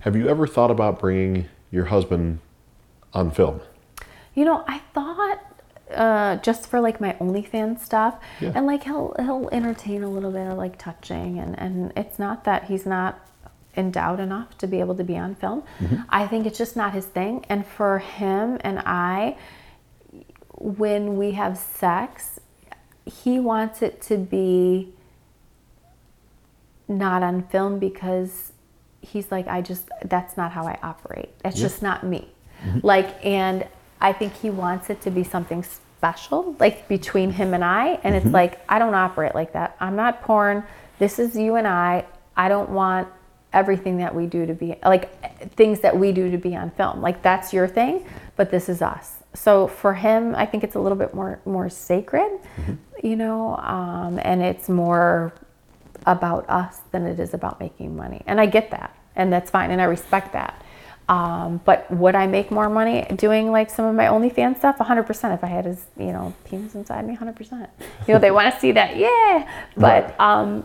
Have you ever thought about bringing your husband on film? You know, I thought uh, just for like my OnlyFans stuff, yeah. and like he'll he'll entertain a little bit of like touching, and, and it's not that he's not endowed enough to be able to be on film. Mm-hmm. I think it's just not his thing. And for him and I, when we have sex, he wants it to be not on film because he's like, I just, that's not how I operate. It's yeah. just not me. Mm-hmm. Like, and I think he wants it to be something special, like between him and I. And mm-hmm. it's like, I don't operate like that. I'm not porn. This is you and I. I don't want everything that we do to be, like things that we do to be on film. Like that's your thing, but this is us. So for him, I think it's a little bit more, more sacred, mm-hmm. you know, um, and it's more about us than it is about making money. And I get that, and that's fine, and I respect that. Um, but would I make more money doing like some of my OnlyFans stuff? one hundred percent if I had his, you know, penis inside me, one hundred percent. You know, they want to see that, yeah. But, um,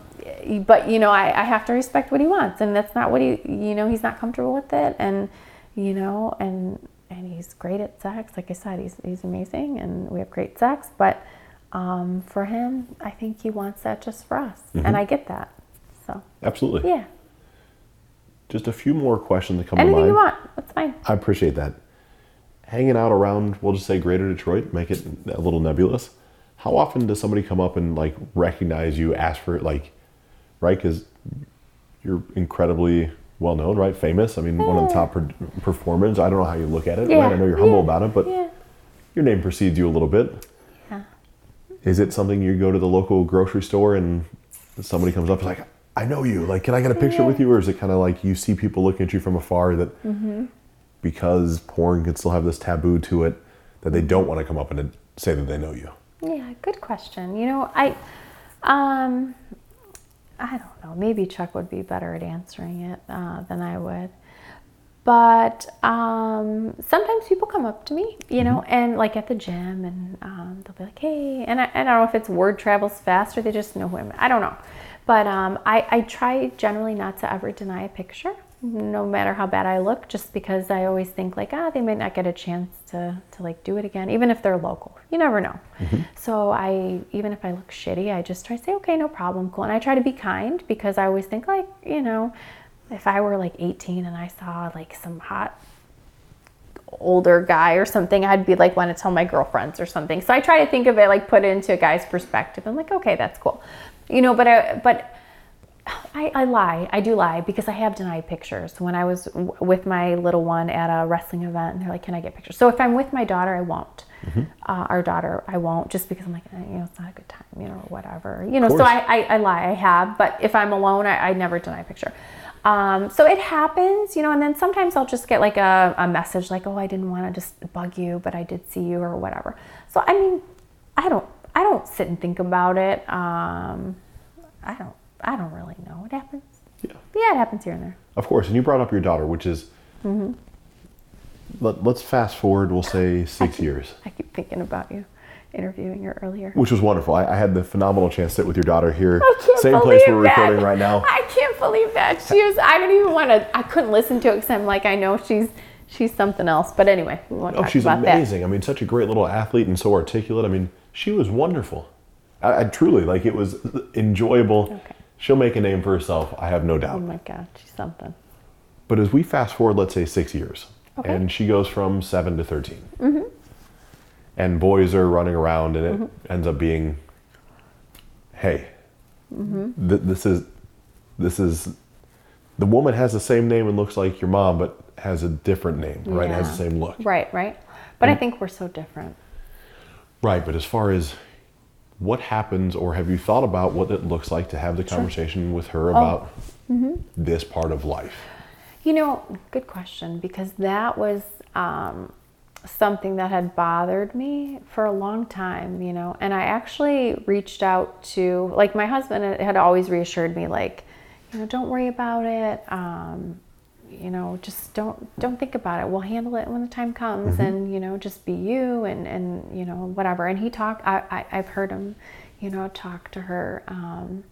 but you know, I, I have to respect what he wants, and that's not what he, you know, he's not comfortable with it, and, you know, and and he's great at sex. Like I said, he's he's amazing, and we have great sex, but Um, for him, I think he wants that just for us, mm-hmm. and I get that. So absolutely, yeah. Just a few more questions that come Anything to mind. Anything you want, that's fine. I appreciate that. Hanging out around, we'll just say Greater Detroit, make it a little nebulous. How often does somebody come up and like recognize you, ask for it, like, right? Because you're incredibly well known, right? Famous. I mean, yeah. one of the top per- performers. I don't know how you look at it. Yeah. Right? I know you're humble yeah. about it, but yeah. your name precedes you a little bit. Is it something you go to the local grocery store and somebody comes up and is like, I know you, like, can I get a picture yeah. with you? Or is it kind of like you see people looking at you from afar that mm-hmm. because porn can still have this taboo to it that they don't want to come up and say that they know you? Yeah, good question. You know, I, um, I don't know. Maybe Chuck would be better at answering it uh, than I would. But um, sometimes people come up to me, you know, mm-hmm. and like at the gym, and um, they'll be like, hey, and I, I don't know if it's word travels fast or they just know who I'm, I don't know. But um, I, I try generally not to ever deny a picture, no matter how bad I look, just because I always think like, ah, they might not get a chance to, to like do it again, even if they're local. You never know. Mm-hmm. So I, even if I look shitty, I just try to say, okay, no problem, cool. And I try to be kind because I always think like, you know, if I were like eighteen and I saw like some hot older guy or something, I'd be like, want to tell my girlfriends or something. So I try to think of it, like put it into a guy's perspective. I'm like, okay, that's cool. You know, but I, but I, I lie. I do lie because I have denied pictures. When I was w- with my little one at a wrestling event, and they're like, can I get pictures? So if I'm with my daughter, I won't. Mm-hmm. Uh, our daughter, I won't, just because I'm like, eh, you know, it's not a good time, you know, whatever. You know, so I, I, I lie. I have. But if I'm alone, I, I never deny a picture. Um, so it happens, you know, and then sometimes I'll just get like a, a message like, oh, I didn't want to just bug you, but I did see you or whatever. So, I mean, I don't, I don't sit and think about it. Um, I don't. I don't really know. It happens. Yeah. Yeah, it happens here and there. Of course. And you brought up your daughter, which is, mm-hmm. let, let's fast forward, we'll say six I keep, years. I keep thinking about you interviewing her earlier. Which was wonderful. I, I had the phenomenal chance to sit with your daughter here. I can't Same place we're that. recording right now. I can't believe that. She was, I don't even want to, I couldn't listen to it because I'm like, I know she's she's something else. But anyway, we won't oh, talk about that. Oh, she's amazing. I mean, such a great little athlete and so articulate. I mean, she was wonderful. I, I truly, like, it was enjoyable. Okay. She'll make a name for herself, I have no doubt. Oh my God, she's something. But as we fast forward, let's say six years, okay. and she goes from seven to thirteen. Mm-hmm. And boys are running around, and it mm-hmm. ends up being, hey, mm-hmm. th- this is, this is, the woman has the same name and looks like your mom, but has a different name, yeah. right? It has the same look. Right, right. But and, I think we're so different. Right, but as far as, what happens, or have you thought about what it looks like to have the conversation sure. with her about oh. mm-hmm. this part of life? You know, good question, because that was um, something that had bothered me for a long time, you know, and I actually reached out to, like, my husband had always reassured me, like, you know, don't worry about it, um, you know, just don't don't think about it. We'll handle it when the time comes, mm-hmm. and, you know, just be you, and, and you know, whatever. And he talked. I, I I've heard him, you know, talk to her, um,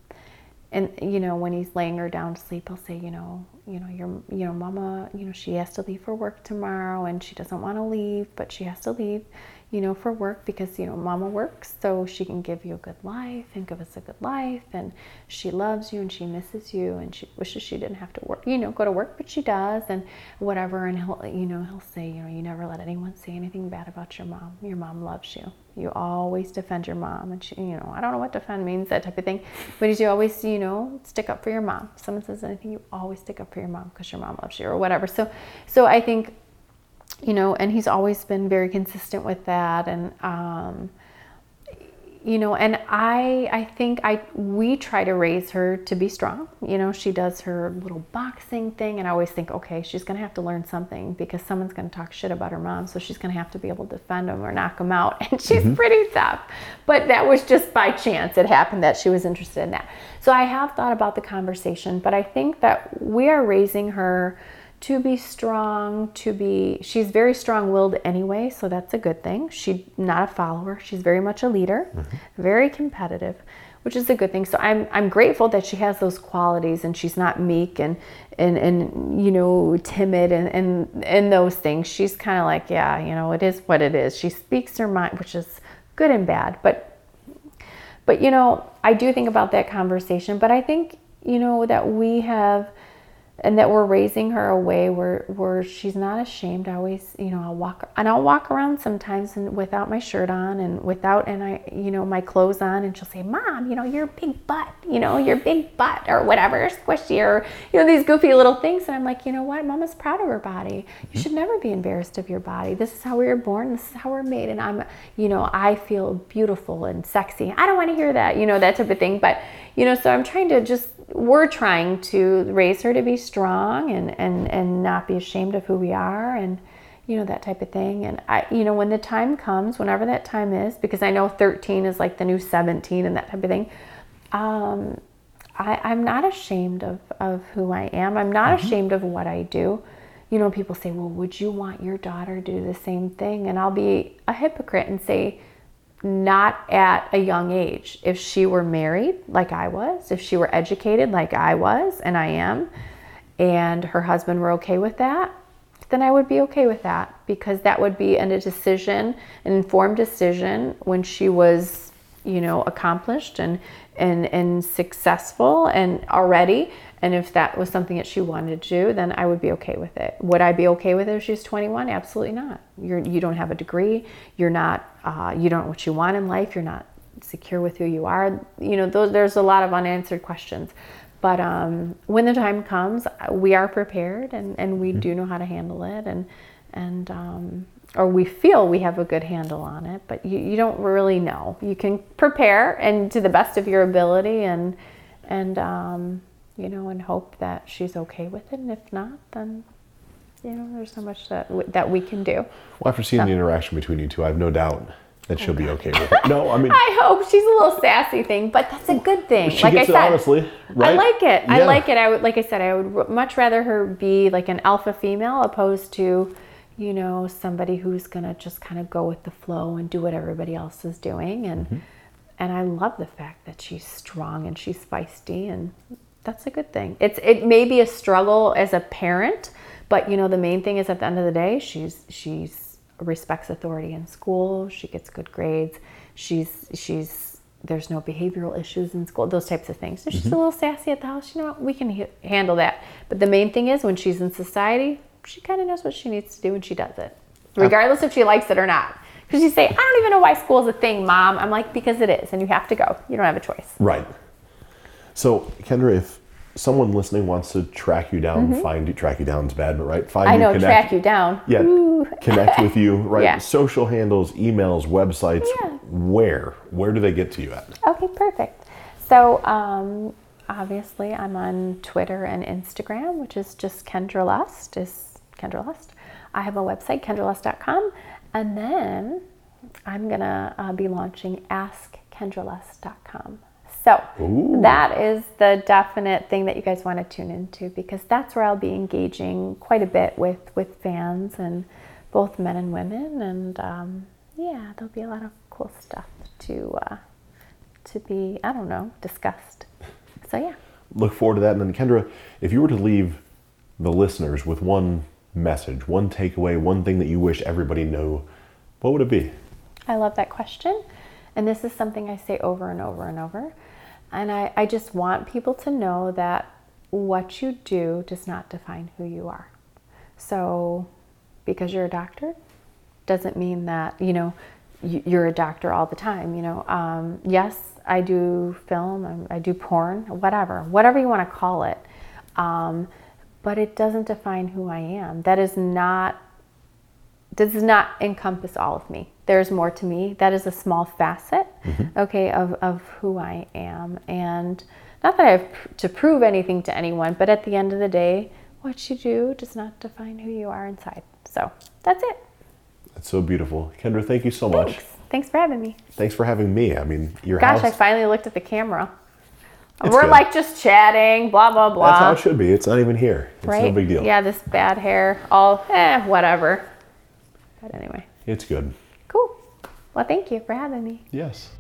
and you know, when he's laying her down to sleep, he'll say, you know, you know, your you know, mama, you know, she has to leave for work tomorrow, and she doesn't want to leave, but she has to leave, you know, for work because, you know, mama works so she can give you a good life and give us a good life, and she loves you and she misses you and she wishes she didn't have to work, you know, go to work, but she does and whatever. And he'll, you know, he'll say, you know, you never let anyone say anything bad about your mom. Your mom loves you. You always defend your mom, and she, you know, I don't know what defend means, that type of thing, but you always, you know, stick up for your mom. If someone says anything, you always stick up for your mom because your mom loves you or whatever. So, so I think, you know, and he's always been very consistent with that. And, um, you know, and I, I think I, we try to raise her to be strong. You know, she does her little boxing thing, and I always think, okay, she's going to have to learn something because someone's going to talk shit about her mom. So she's going to have to be able to defend them or knock them out. And she's mm-hmm. pretty tough, but that was just by chance. It happened that she was interested in that. So I have thought about the conversation, but I think that we are raising her to be strong, to be, she's very strong-willed anyway, so that's a good thing. She's not a follower. She's very much a leader, mm-hmm. very competitive, which is a good thing. So I'm I'm grateful that she has those qualities, and she's not meek and, and, and you know, timid and, and, and those things. She's kind of like, yeah, you know, it is what it is. She speaks her mind, which is good and bad. But, but you know, I do think about that conversation, but I think, you know, that we have... and that we're raising her a way where, where she's not ashamed. I always, you know, I'll walk, and I'll walk around sometimes and without my shirt on and without, and I, you know, my clothes on, and she'll say, Mom, you know, your big butt, you know, your big butt or whatever, squishy, or, you know, these goofy little things. And I'm like, you know what? Mama's proud of her body. You should never be embarrassed of your body. This is how we were born. This is how we're made. And I'm, you know, I feel beautiful and sexy. I don't want to hear that, you know, that type of thing. But, you know, so I'm trying to just, we're trying to raise her to be strong and, and, and not be ashamed of who we are, and, you know, that type of thing. And I, you know, when the time comes, whenever that time is, because I know thirteen is like the new seventeen and that type of thing. Um, I, I'm not ashamed of, of who I am. I'm not mm-hmm. ashamed of what I do. You know, people say, well, would you want your daughter to do the same thing? And I'll be a hypocrite and say, not at a young age. If she were married like I was, if she were educated like I was, and I am, and her husband were okay with that, then I would be okay with that, because that would be a decision, an informed decision, when she was, you know, accomplished and and and successful and already. And if that was something that she wanted to do, then I would be okay with it. Would I be okay with it if she's twenty-one? Absolutely not. You're, you don't have a degree. You're not, uh, you don't know what you want in life. You're not secure with who you are. You know, those, there's a lot of unanswered questions. But um, when the time comes, we are prepared, and, and we mm-hmm. do know how to handle it, and and um, or we feel we have a good handle on it. But you, you don't really know. You can prepare and to the best of your ability, and and um, you know, and hope that she's okay with it. And if not, then you know, there's not much that w- that we can do. Well, after seeing so. the interaction between you two, I have no doubt that she'll be okay with it. No, I mean... I hope. She's a little sassy thing, but that's a good thing. She like gets I said, it honestly, right? I like it. Yeah. I like it. I would, like I said, I would much rather her be like an alpha female opposed to, you know, somebody who's going to just kind of go with the flow and do what everybody else is doing. And mm-hmm. and I love the fact that she's strong and she's feisty, and that's a good thing. It's It may be a struggle as a parent, but, you know, the main thing is at the end of the day, she's she's... respects authority in school. She gets good grades. She's she's there's no behavioral issues in school. Those types of things. So she's mm-hmm. a little sassy at the house. You know what? We can h- handle that. But the main thing is when she's in society, she kind of knows what she needs to do and she does it, regardless if she likes it or not. Because you say, I don't even know why school is a thing, Mom. I'm like, because it is, and you have to go. You don't have a choice. Right. So Kendra, if someone listening wants to track you down, mm-hmm. find you, track you down is bad, but right? Find I know, you, connect, track you down. Yeah, Ooh. Connect with you, right? Yeah. Social handles, emails, websites, yeah. where? Where do they get to you at? Okay, perfect. So, um, obviously, I'm on Twitter and Instagram, which is just Kendra Lust, is Kendra Lust. I have a website, Kendra Lust dot com, and then I'm going to uh, be launching Ask Kendra Lust dot com. So Ooh. That is the definite thing that you guys want to tune into, because that's where I'll be engaging quite a bit with, with fans, and both men and women. And um, yeah, there'll be a lot of cool stuff to uh, to be, I don't know, discussed. So yeah. Look forward to that. And then Kendra, if you were to leave the listeners with one message, one takeaway, one thing that you wish everybody knew, what would it be? I love that question. And this is something I say over and over and over. And I, I just want people to know that what you do does not define who you are. So because you're a doctor doesn't mean that, you know, you're a doctor all the time. You know, um, yes, I do film, I do porn, whatever, whatever you want to call it. Um, but it doesn't define who I am. That is not, this does not encompass all of me. There's more to me. That is a small facet, mm-hmm. okay, of, of who I am. And not that I have pr- to prove anything to anyone, but at the end of the day, what you do does not define who you are inside. So that's it. That's so beautiful. Kendra, thank you so Thanks. much. Thanks for having me. Thanks for having me. I mean, your Gosh, house. Gosh, I finally looked at the camera. It's We're good. Like just chatting, blah, blah, blah. That's how it should be. It's not even here. It's right? No big deal. Yeah, this bad hair, all, eh, whatever. But anyway. It's good. Well, thank you for having me. Yes.